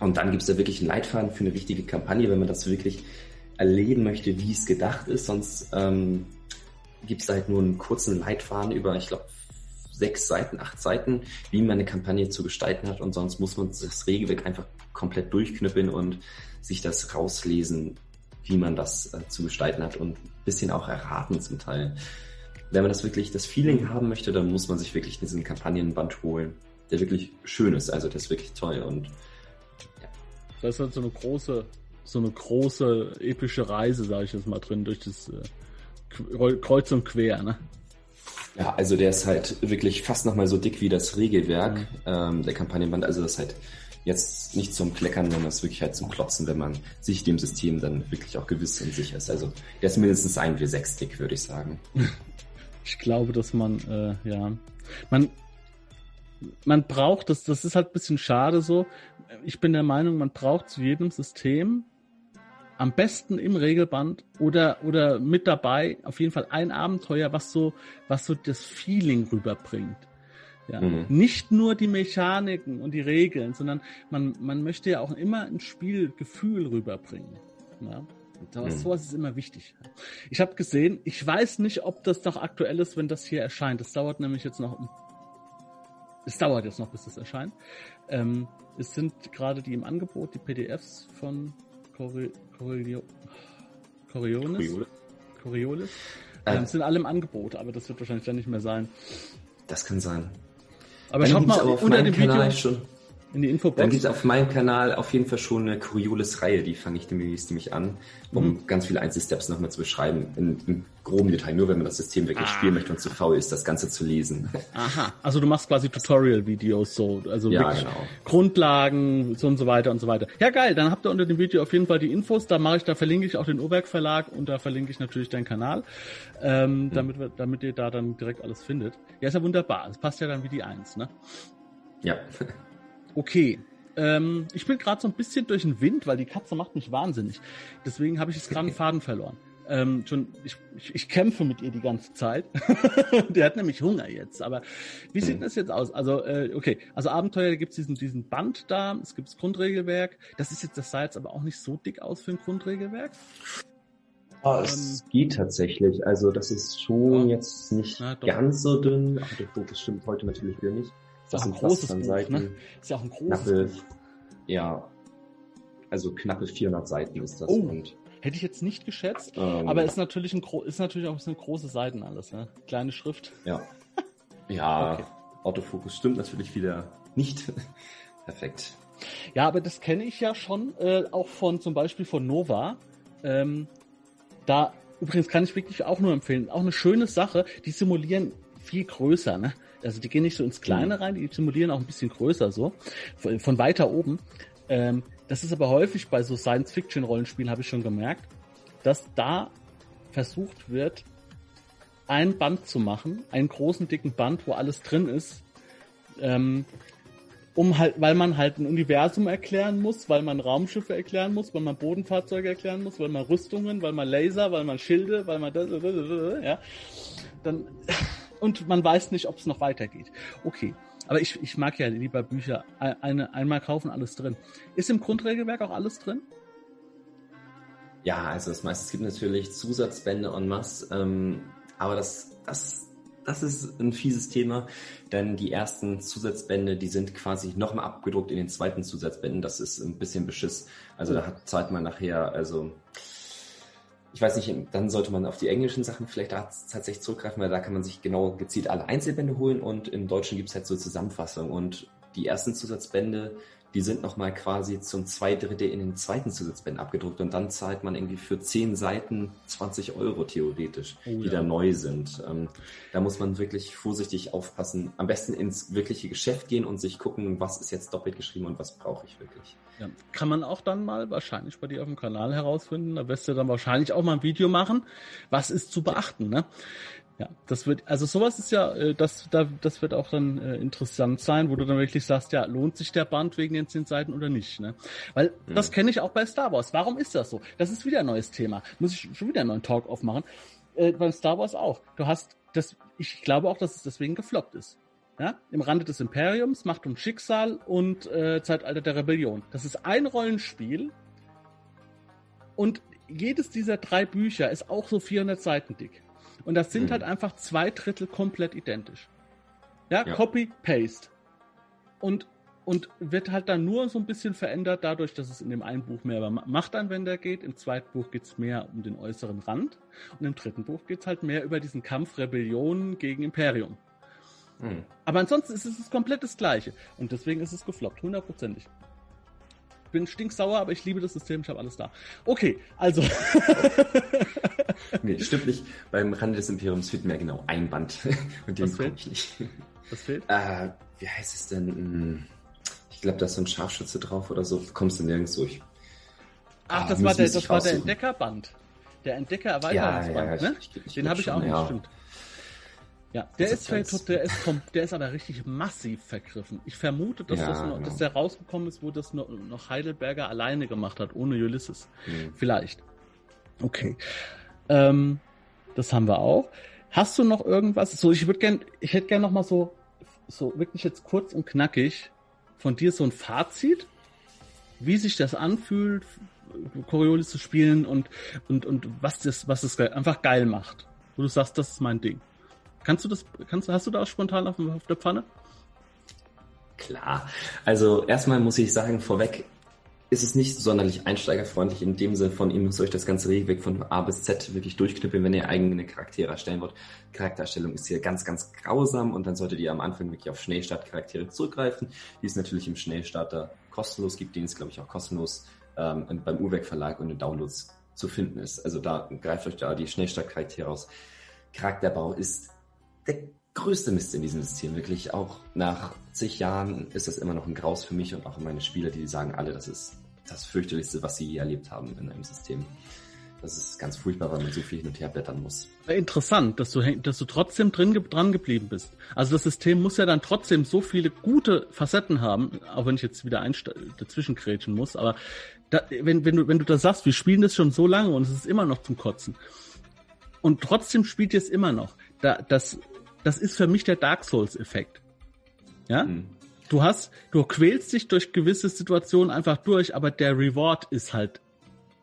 Und dann gibt es da wirklich einen Leitfaden für eine richtige Kampagne, wenn man das wirklich erleben möchte, wie es gedacht ist. Sonst ähm, gibt es halt nur einen kurzen Leitfaden über, ich glaube, sechs Seiten, acht Seiten, wie man eine Kampagne zu gestalten hat, und sonst muss man das Regelwerk einfach komplett durchknüppeln und sich das rauslesen, wie man das äh, zu gestalten hat und ein bisschen auch erraten zum Teil. Wenn man das wirklich, das Feeling haben möchte, dann muss man sich wirklich diesen Kampagnenband holen, der wirklich schön ist, also der ist wirklich toll und ja. Das ist halt so eine große, so eine große epische Reise, sage ich jetzt mal drin, durch das äh, Kreuz und Quer, ne? Ja, also der ist halt wirklich fast nochmal so dick wie das Regelwerk, mhm. ähm, der Kampagnenband. Also das ist halt jetzt nicht zum Kleckern, sondern das ist wirklich halt zum Klotzen, wenn man sich dem System dann wirklich auch gewiss und sicher ist. Also der ist mindestens ein W sechs dick, würde ich sagen. Ich glaube, dass man, äh, ja, man, man braucht das, das ist halt ein bisschen schade so. Ich bin der Meinung, man braucht zu jedem System am besten im Regelband oder oder mit dabei auf jeden Fall ein Abenteuer, was so was so das Feeling rüberbringt. Ja, mhm. Nicht nur die Mechaniken und die Regeln, sondern man man möchte ja auch immer ein Spielgefühl rüberbringen. Ja, das, mhm. sowas ist immer wichtig. Ich habe gesehen, ich weiß nicht, ob das noch aktuell ist, wenn das hier erscheint. Das dauert nämlich jetzt noch. Es dauert jetzt noch, bis das erscheint. Ähm, es sind gerade die im Angebot, die P D Fs von Cori- Corio- Coriolis? Coriolis. Coriolis. Ähm, ähm, sind alle im Angebot, aber das wird wahrscheinlich dann nicht mehr sein. Das kann sein. Aber dann schaut mal auf unter dem Video schon, in die Infobox. Dann gibt es auf meinem Kanal auf jeden Fall schon eine Coriolis-Reihe, die fange ich demnächst nämlich an, um mhm. ganz viele Einzelsteps nochmal zu beschreiben, in, in grobem Detail, nur wenn man das System wirklich ah. spielen möchte und zu faul ist, das Ganze zu lesen. Aha, also du machst quasi Tutorial-Videos, so, also ja, wirklich genau. Grundlagen so und so weiter und so weiter. Ja, geil, dann habt ihr unter dem Video auf jeden Fall die Infos, da mache ich, da verlinke ich auch den Uhrwerk Verlag und da verlinke ich natürlich deinen Kanal, ähm, mhm. damit, wir, damit ihr da dann direkt alles findet. Ja, ist ja wunderbar, das passt ja dann wie die Eins, ne? Ja. Okay, ähm, ich bin gerade so ein bisschen durch den Wind, weil die Katze macht mich wahnsinnig. Deswegen habe ich jetzt gerade einen Faden verloren. Ähm, schon, ich, ich, ich kämpfe mit ihr die ganze Zeit. Der hat nämlich Hunger jetzt. Aber wie sieht das jetzt aus? Also äh, okay, also Abenteuer, da gibt es diesen, diesen Band da, es gibt das Grundregelwerk. Das ist jetzt, das sah jetzt aber auch nicht so dick aus für ein Grundregelwerk. Oh, es ähm, geht tatsächlich. Also das ist schon ja, jetzt nicht na, ganz so dünn. Ach, der Fokus stimmt heute natürlich wieder nicht. Das ist ein großes Buch, ne? Ist ja auch ein großes knappe, Buch. Ja, also knappe vierhundert Seiten ist das. Oh, und Hätte ich jetzt nicht geschätzt, ähm, aber ist natürlich, ein, ist natürlich auch ein bisschen große Seiten alles, ne? Kleine Schrift. Ja, ja, okay. Autofokus stimmt natürlich wieder nicht. Perfekt. Ja, aber das kenne ich ja schon, äh, auch von zum Beispiel von Nova. Ähm, da übrigens kann ich wirklich auch nur empfehlen, auch eine schöne Sache, die simulieren viel größer, ne? Also die gehen nicht so ins Kleine rein, die simulieren auch ein bisschen größer so, von, von weiter oben. Ähm, das ist aber häufig bei so Science-Fiction-Rollenspielen, habe ich schon gemerkt, dass da versucht wird, ein Band zu machen, einen großen, dicken Band, wo alles drin ist, ähm, um halt, weil man halt ein Universum erklären muss, weil man Raumschiffe erklären muss, weil man Bodenfahrzeuge erklären muss, weil man Rüstungen, weil man Laser, weil man Schilde, weil man das, ja, dann, und man weiß nicht, ob es noch weitergeht. Okay. Aber ich, ich mag ja lieber Bücher. Eine, einmal kaufen, alles drin. Ist im Grundregelwerk auch alles drin? Ja, also das meiste. Es gibt natürlich Zusatzbände en masse. Ähm, aber das, das, das ist ein fieses Thema. Denn die ersten Zusatzbände, die sind quasi nochmal abgedruckt in den zweiten Zusatzbänden. Das ist ein bisschen Beschiss. Also da hat zahlt man nachher, also... Ich weiß nicht, dann sollte man auf die englischen Sachen vielleicht tatsächlich zurückgreifen, weil da kann man sich genau gezielt alle Einzelbände holen und im Deutschen gibt es halt so Zusammenfassungen. Und die ersten Zusatzbände, die sind nochmal quasi zum zwei Drittel in den zweiten Zusatzbänden abgedruckt und dann zahlt man irgendwie für zehn Seiten zwanzig Euro theoretisch, oh, die ja. da neu sind. Ähm, da muss man wirklich vorsichtig aufpassen. Am besten ins wirkliche Geschäft gehen und sich gucken, was ist jetzt doppelt geschrieben und was brauche ich wirklich. Ja. Kann man auch dann mal wahrscheinlich bei dir auf dem Kanal herausfinden. Da wirst du dann wahrscheinlich auch mal ein Video machen. Was ist zu beachten, ne? Ja, das wird, also sowas ist ja, das, da, das wird auch dann äh, interessant sein, wo du dann wirklich sagst, ja, lohnt sich der Band wegen den zehn Seiten oder nicht, ne? Weil mhm. das kenne ich auch bei Star Wars. Warum ist das so? Das ist wieder ein neues Thema. Muss ich schon wieder einen neuen Talk aufmachen. Äh, beim Star Wars auch. Du hast das, ich glaube auch, dass es deswegen gefloppt ist. Ja? Im Rande des Imperiums, Macht und Schicksal und äh, Zeitalter der Rebellion. Das ist ein Rollenspiel und jedes dieser drei Bücher ist auch so vierhundert Seiten dick. Und das sind mhm. halt einfach zwei Drittel komplett identisch. Ja, ja. Copy, Paste. Und, und wird halt dann nur so ein bisschen verändert dadurch, dass es in dem einen Buch mehr über Machtanwender geht, im zweiten Buch geht es mehr um den äußeren Rand und im dritten Buch geht es halt mehr über diesen Kampf Rebellionen gegen Imperium. Mhm. Aber ansonsten ist es komplett das Gleiche. Und deswegen ist es gefloppt, hundertprozentig. Ich bin stinksauer, aber ich liebe das System, ich habe alles da. Okay, also. Nee, stimmt nicht. Beim Rande des Imperiums fehlt mir genau ein Band. Und den bekomme ich nicht. Was fehlt? Äh, wie heißt es denn? Ich glaube, da ist so ein Scharfschütze drauf oder so. Kommst du nirgends durch. Ach, ah, das, war der, das war der Entdeckerband. Der Entdecker-Erweiterungsband, ja, ja, ne? Ich, ich, ich den habe ich auch schon, nicht, ja. Stimmt. Ja, der ist, ist der, ist vom, der ist aber richtig massiv vergriffen. Ich vermute, dass, ja, das noch, genau. dass der rausgekommen ist, wo das noch, noch Heidelberger alleine gemacht hat, ohne Ulysses. Mhm. Vielleicht. Okay. Ähm, das haben wir auch. Hast du noch irgendwas? So, ich würde gern, ich hätte gern noch mal so, so wirklich jetzt kurz und knackig von dir so ein Fazit, wie sich das anfühlt, Coriolis zu spielen und, und, und was das, was das einfach geil macht. Wo du sagst, das ist mein Ding. Kannst du das, kannst, hast du da spontan auf, auf der Pfanne? Klar. Also erstmal muss ich sagen, vorweg ist es nicht sonderlich einsteigerfreundlich in dem Sinne von, ihr müsst euch das ganze Regelwerk von A bis Z wirklich durchknüppeln, wenn ihr eigene Charaktere erstellen wollt. Charaktererstellung ist hier ganz, ganz grausam und dann solltet ihr am Anfang wirklich auf Schnellstart-Charaktere zurückgreifen, die es natürlich im Schnellstarter kostenlos gibt, den es, glaube ich, auch kostenlos ähm, beim Uhrwerk Verlag und in Downloads zu finden ist. Also da greift euch da die Schnellstart-Charaktere aus. Charakterbau ist der größte Mist in diesem System, wirklich. Auch nach zig Jahren ist das immer noch ein Graus für mich und auch meine Spieler, die sagen alle, das ist das fürchterlichste, was sie je erlebt haben in einem System. Das ist ganz furchtbar, weil man so viel hin und her blättern muss. Interessant, dass du, dass du trotzdem drin, dran geblieben bist. Also das System muss ja dann trotzdem so viele gute Facetten haben, auch wenn ich jetzt wieder einste- dazwischen grätschen muss, aber da, wenn, wenn du, wenn du das sagst, wir spielen das schon so lange und es ist immer noch zum Kotzen. Und trotzdem spielt ihr es immer noch. Da, das, das ist für mich der Dark Souls-Effekt. Ja? Mhm. Du hast, du quälst dich durch gewisse Situationen einfach durch, aber der Reward ist halt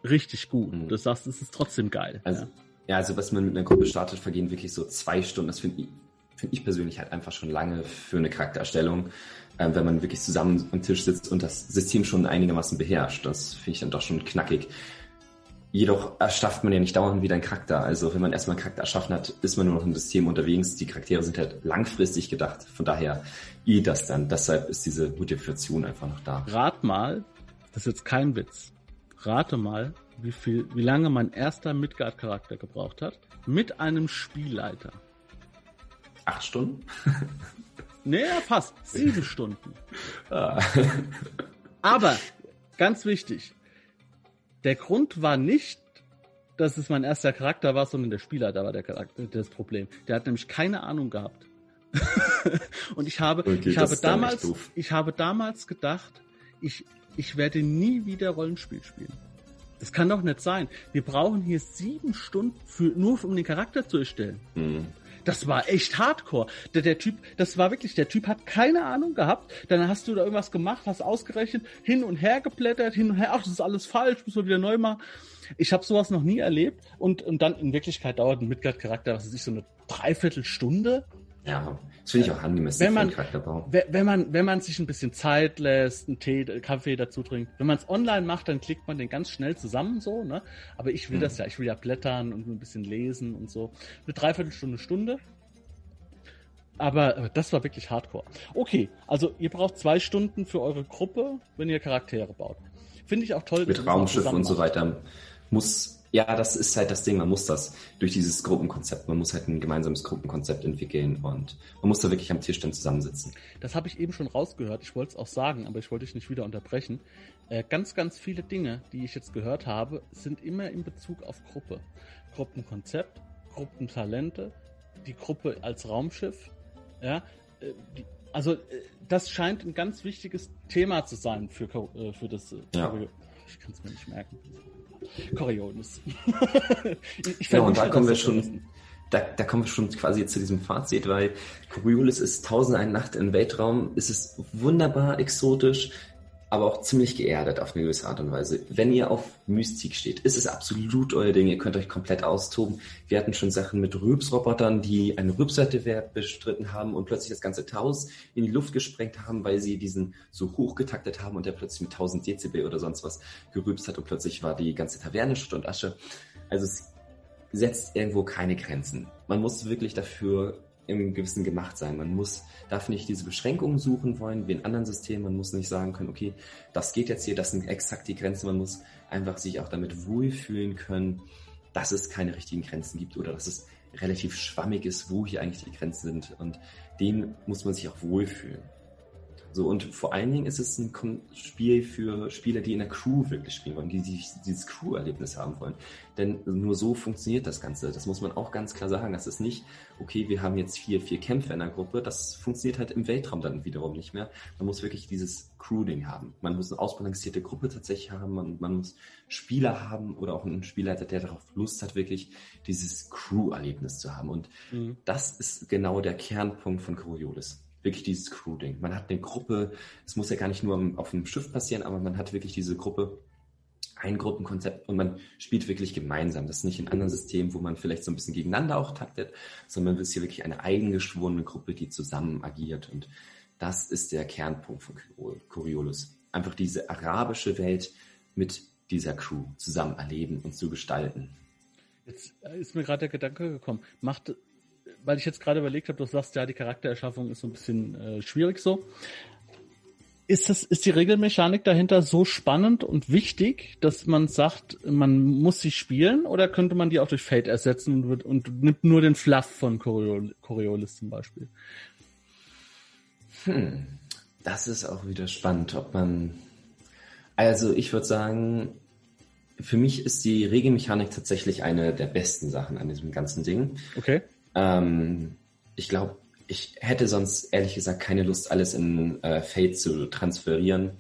richtig gut. Mhm. Du sagst, es ist trotzdem geil. Also, ja. ja, also was man mit einer Gruppe startet, vergehen wirklich so zwei Stunden. Das finde ich, find ich persönlich halt einfach schon lange für eine Charaktererstellung, äh, wenn man wirklich zusammen am Tisch sitzt und das System schon einigermaßen beherrscht. Das finde ich dann doch schon knackig. Jedoch erschafft man ja nicht dauernd wieder einen Charakter. Also wenn man erstmal einen Charakter erschaffen hat, ist man nur noch im System unterwegs. Die Charaktere sind halt langfristig gedacht. Von daher eh das dann. Deshalb ist diese Motivation einfach noch da. Rat mal, das ist jetzt kein Witz, rate mal, wie viel, wie lange mein erster Midgard-Charakter gebraucht hat mit einem Spielleiter. Acht Stunden? Nee, fast. Sieben Stunden. Ah. Aber, ganz wichtig, der Grund war nicht, dass es mein erster Charakter war, sondern der Spielleiter war der Charakter, das Problem. Der hat nämlich keine Ahnung gehabt. Und ich habe, okay, ich habe damals, ich habe damals gedacht, ich, ich werde nie wieder Rollenspiel spielen. Das kann doch nicht sein. Wir brauchen hier sieben Stunden für, nur um den Charakter zu erstellen. Mhm. Das war echt hardcore. Der, der Typ, das war wirklich, der Typ hat keine Ahnung gehabt. Dann hast du da irgendwas gemacht, hast ausgerechnet, hin und her geblättert, hin und her, ach, das ist alles falsch, müssen wir wieder neu machen. Ich habe sowas noch nie erlebt. Und, und dann in Wirklichkeit dauert ein Midgard-Charakter, was weiß ich, so eine Dreiviertelstunde. Ja, das finde ich auch angemessen für einen Charakterbau. Wenn, wenn man, wenn man sich ein bisschen Zeit lässt, einen Tee, einen Kaffee dazu trinkt. Wenn man es online macht, dann klickt man den ganz schnell zusammen so, ne? Aber ich will mhm. das ja, ich will ja blättern und ein bisschen lesen und so. Eine Dreiviertelstunde, Stunde. Aber, aber das war wirklich hardcore. Okay, also ihr braucht zwei Stunden für eure Gruppe, wenn ihr Charaktere baut. Finde ich auch toll. Mit Raumschiff und so weiter muss... Ja, das ist halt das Ding, man muss das durch dieses Gruppenkonzept, man muss halt ein gemeinsames Gruppenkonzept entwickeln und man muss da wirklich am Tisch dann zusammensitzen. Das habe ich eben schon rausgehört, ich wollte es auch sagen, aber ich wollte dich nicht wieder unterbrechen. Äh, ganz, ganz viele Dinge, die ich jetzt gehört habe, sind immer in Bezug auf Gruppe. Gruppenkonzept, Gruppentalente, die Gruppe als Raumschiff, ja, äh, die, also äh, das scheint ein ganz wichtiges Thema zu sein für, äh, für das... Äh, ja. Ich kann es mir nicht merken. Coriolis. Genau, und da kommen wir schon, da, da kommen wir schon quasi zu diesem Fazit, weil Coriolis ist tausend und eine Nacht im Weltraum, es ist wunderbar exotisch, aber auch ziemlich geerdet auf eine gewisse Art und Weise. Wenn ihr auf Mystik steht, ist es absolut euer Ding, ihr könnt euch komplett austoben. Wir hatten schon Sachen mit Rübsrobotern, die einen Rübswettbewerb bestritten haben und plötzlich das ganze Taus in die Luft gesprengt haben, weil sie diesen so hoch getaktet haben und der plötzlich mit tausend Dezibel oder sonst was gerübst hat und plötzlich war die ganze Taverne Schutt und Asche. Also es setzt irgendwo keine Grenzen. Man muss wirklich dafür im Gewissen gemacht sein. Man muss, darf nicht diese Beschränkungen suchen wollen, wie in anderen Systemen. Man muss nicht sagen können, okay, das geht jetzt hier, das sind exakt die Grenzen. Man muss einfach sich auch damit wohlfühlen können, dass es keine richtigen Grenzen gibt oder dass es relativ schwammig ist, wo hier eigentlich die Grenzen sind. Und dem muss man sich auch wohlfühlen. So, und vor allen Dingen ist es ein Spiel für Spieler, die in der Crew wirklich spielen wollen, die, die dieses Crew-Erlebnis haben wollen. Denn nur so funktioniert das Ganze. Das muss man auch ganz klar sagen. Das ist nicht, okay, wir haben jetzt vier, vier Kämpfer in der Gruppe. Das funktioniert halt im Weltraum dann wiederum nicht mehr. Man muss wirklich dieses Crew-Ding haben. Man muss eine ausbalancierte Gruppe tatsächlich haben. Man, man muss Spieler haben oder auch einen Spielleiter, der darauf Lust hat, wirklich dieses Crew-Erlebnis zu haben. Und mhm. das ist genau der Kernpunkt von Coriolis. Wirklich dieses Crew-Ding. Man hat eine Gruppe, es muss ja gar nicht nur auf dem Schiff passieren, aber man hat wirklich diese Gruppe, ein Gruppenkonzept und man spielt wirklich gemeinsam. Das ist nicht in anderen Systemen, wo man vielleicht so ein bisschen gegeneinander auch taktet, sondern es ist hier wirklich eine eingeschworene Gruppe, die zusammen agiert und das ist der Kernpunkt von Coriolis. Einfach diese arabische Welt mit dieser Crew zusammen erleben und zu gestalten. Jetzt ist mir gerade der Gedanke gekommen, macht weil ich jetzt gerade überlegt habe, du sagst, ja, die Charaktererschaffung ist so ein bisschen äh, schwierig so. Ist das, ist die Regelmechanik dahinter so spannend und wichtig, dass man sagt, man muss sie spielen oder könnte man die auch durch Fate ersetzen und, wird, und nimmt nur den Fluff von Coriol- Coriolis zum Beispiel? Hm, das ist auch wieder spannend, ob man... Also ich würde sagen... Für mich ist die Regelmechanik tatsächlich eine der besten Sachen an diesem ganzen Ding. Okay. Ähm, ich glaube, ich hätte sonst ehrlich gesagt keine Lust, alles in äh, Fate zu transferieren.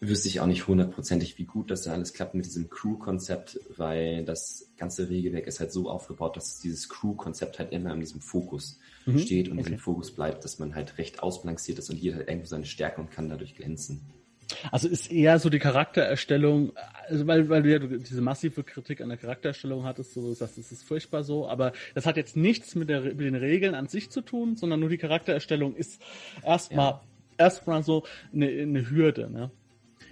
Wüsste ich auch nicht hundertprozentig, wie gut das da alles klappt mit diesem Crew-Konzept, weil das ganze Regelwerk ist halt so aufgebaut, dass dieses Crew-Konzept halt immer in diesem Fokus mhm. steht und okay. im Fokus bleibt, dass man halt recht ausbalanciert ist und jeder hat irgendwo seine Stärke und kann dadurch glänzen. Also ist eher so die Charaktererstellung, also weil, weil du ja diese massive Kritik an der Charaktererstellung hattest, so dass es ist furchtbar so, aber das hat jetzt nichts mit, der, mit den Regeln an sich zu tun, sondern nur die Charaktererstellung ist erstmal ja. erstmal so eine, eine Hürde, ne?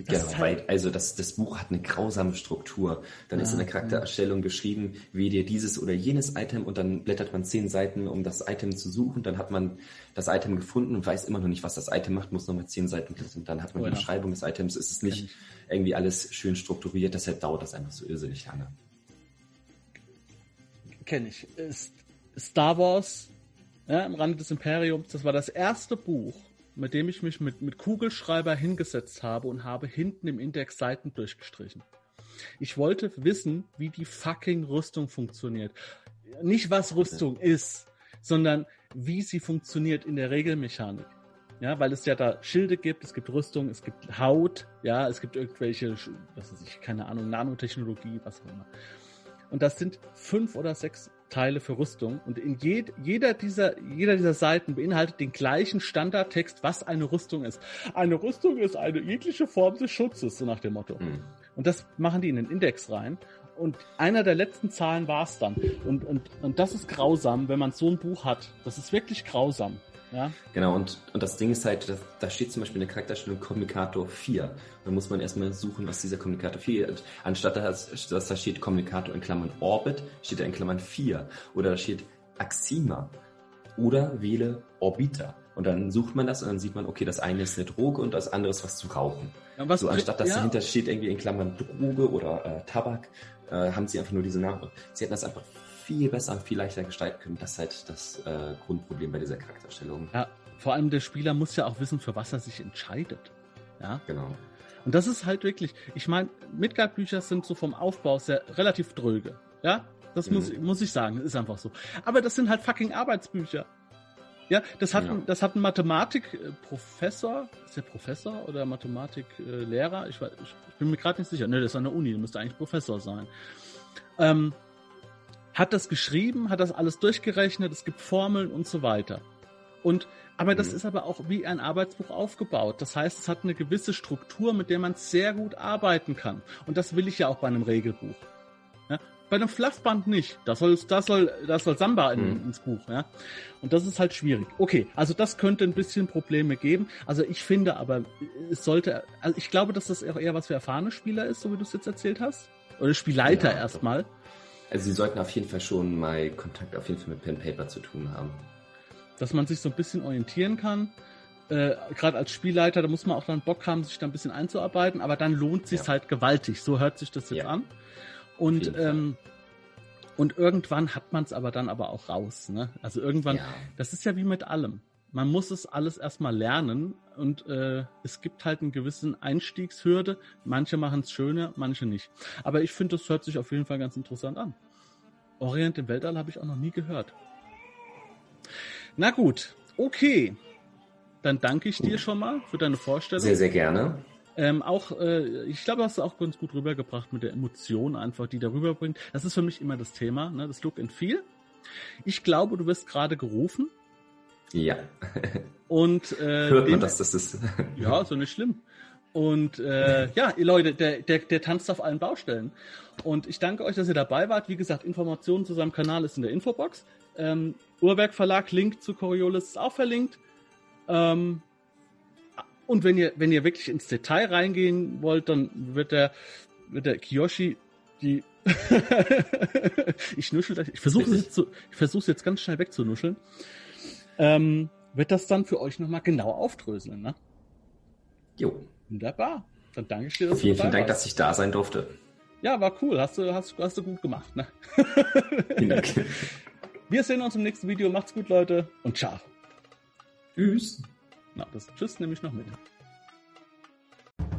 Genau, weil, also das, das Buch hat eine grausame Struktur. Dann ja, ist in der Charaktererstellung ja. geschrieben, wie dir dieses oder jenes Item, und dann blättert man zehn Seiten, um das Item zu suchen. Dann hat man das Item gefunden und weiß immer noch nicht, was das Item macht, muss nochmal zehn Seiten klicken. Dann hat man oh, die ja. Beschreibung des Items. Es ist nicht irgendwie alles schön strukturiert, deshalb dauert das einfach so irrsinnig lange. Kenne ich. Star Wars, ja, im Rande des Imperiums, das war das erste Buch, mit dem ich mich mit, mit Kugelschreiber hingesetzt habe und habe hinten im Index Seiten durchgestrichen. Ich wollte wissen, wie die fucking Rüstung funktioniert. Nicht, was Rüstung ist, sondern wie sie funktioniert in der Regelmechanik. Ja, weil es ja da Schilde gibt, es gibt Rüstung, es gibt Haut, ja, es gibt irgendwelche, was weiß ich, keine Ahnung, Nanotechnologie, was auch immer. Und das sind fünf oder sechs Teile für Rüstung, und in jed, jeder dieser jeder dieser Seiten beinhaltet den gleichen Standardtext, was eine Rüstung ist. Eine Rüstung ist eine jegliche Form des Schutzes, so nach dem Motto. Mhm. Und das machen die in den Index rein. Und einer der letzten Zahlen war es dann. Und, und, und das ist grausam, wenn man so ein Buch hat. Das ist wirklich grausam. Ja? Genau, und, und das Ding ist halt, da steht zum Beispiel in der Charakterstellung Kommunikator vier. Da muss man erstmal suchen, was dieser Kommunikator vier ist. Anstatt dass, dass da steht Kommunikator in Klammern Orbit, steht da in Klammern vier. Oder da steht Axima. Oder wähle Orbiter. Und dann sucht man das und dann sieht man, okay, das eine ist eine Droge und das andere ist was zu rauchen. Ja, was so, anstatt dass ja. dahinter steht irgendwie in Klammern Droge oder äh, Tabak, äh, haben sie einfach nur diese Namen. Sie hätten das einfach viel besser und viel leichter gestalten können. Das ist halt das äh, Grundproblem bei dieser Charakterstellung. Ja, vor allem der Spieler muss ja auch wissen, für was er sich entscheidet. Ja, genau. Und das ist halt wirklich, ich meine, Midgard-Bücher sind so vom Aufbau sehr relativ dröge. Ja, das mhm. muss, muss ich sagen, ist einfach so. Aber das sind halt fucking Arbeitsbücher. Ja, das hat, ja. Ein, das hat ein Mathematikprofessor, ist der Professor oder Mathematiklehrer? Ich, weiß, ich bin mir gerade nicht sicher. Ne, das ist an der Uni, der müsste eigentlich Professor sein. Ähm, hat das geschrieben, hat das alles durchgerechnet, es gibt Formeln und so weiter. Und, aber mhm. das ist aber auch wie ein Arbeitsbuch aufgebaut. Das heißt, es hat eine gewisse Struktur, mit der man sehr gut arbeiten kann. Und das will ich ja auch bei einem Regelbuch. Ja? Bei einem Fluffband nicht. Das soll, das soll, das soll Samba in, mhm. ins Buch, ja. Und das ist halt schwierig. Okay, also das könnte ein bisschen Probleme geben. Also ich finde aber, es sollte, also ich glaube, dass das eher was für erfahrene Spieler ist, so wie du es jetzt erzählt hast. Oder Spielleiter ja, erstmal. Also sie sollten auf jeden Fall schon mal Kontakt auf jeden Fall mit Pen Paper zu tun haben. Dass man sich so ein bisschen orientieren kann. Äh, gerade als Spielleiter, da muss man auch dann Bock haben, sich da ein bisschen einzuarbeiten. Aber dann lohnt es sich ja. halt gewaltig. So hört sich das jetzt ja. an. Und ähm, und irgendwann hat man es aber dann aber auch raus. Ne? Also irgendwann, ja. das ist ja wie mit allem. Man muss es alles erstmal lernen, und äh, es gibt halt einen gewissen Einstiegshürde. Manche machen es schöner, manche nicht. Aber ich finde, das hört sich auf jeden Fall ganz interessant an. Orient im Weltall habe ich auch noch nie gehört. Na gut, okay. Dann danke ich dir schon mal für deine Vorstellung. Sehr, sehr gerne. Ähm, auch, äh, ich glaube, hast du auch ganz gut rübergebracht mit der Emotion einfach, die da rüberbringt. Das ist für mich immer das Thema, ne? Das Look and Feel. Ich glaube, du wirst gerade gerufen. Ja. Und, äh, hört man, dass das ist. Ja, so nicht schlimm. Und äh, ja, ihr Leute, der, der, der tanzt auf allen Baustellen. Und ich danke euch, dass ihr dabei wart. Wie gesagt, Informationen zu seinem Kanal ist in der Infobox. Ähm, Uhrwerk Verlag, Link zu Coriolis ist auch verlinkt. Ähm, Und wenn ihr, wenn ihr wirklich ins Detail reingehen wollt, dann wird der, wird der Kiyoshi die. ich nuschel das. Ich versuche es jetzt, versuche es jetzt ganz schnell wegzunuscheln. Ähm, wird das dann für euch nochmal genau aufdröseln, ne? Jo. Wunderbar. Dann danke ich dir, dass vielen, du vielen Dank, warst. Dass ich da sein durfte. Ja, war cool. Hast du, hast, hast du gut gemacht, ne? Vielen Dank. Wir sehen uns im nächsten Video. Macht's gut, Leute. Und ciao. Tschüss. Na, das Tschüss nehme ich noch mit.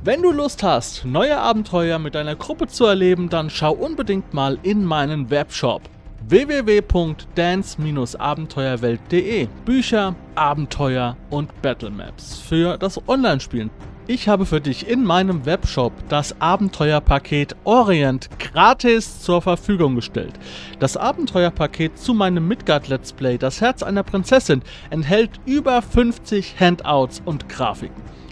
Wenn du Lust hast, neue Abenteuer mit deiner Gruppe zu erleben, dann schau unbedingt mal in meinen Webshop w w w Punkt dance Bindestrich abenteuerwelt Punkt d e. Bücher, Abenteuer und Battlemaps für das Online-Spielen. Ich habe für dich in meinem Webshop das Abenteuerpaket Orient gratis zur Verfügung gestellt. Das Abenteuerpaket zu meinem Midgard-Let's Play, das Herz einer Prinzessin, enthält über fünfzig Handouts und Grafiken,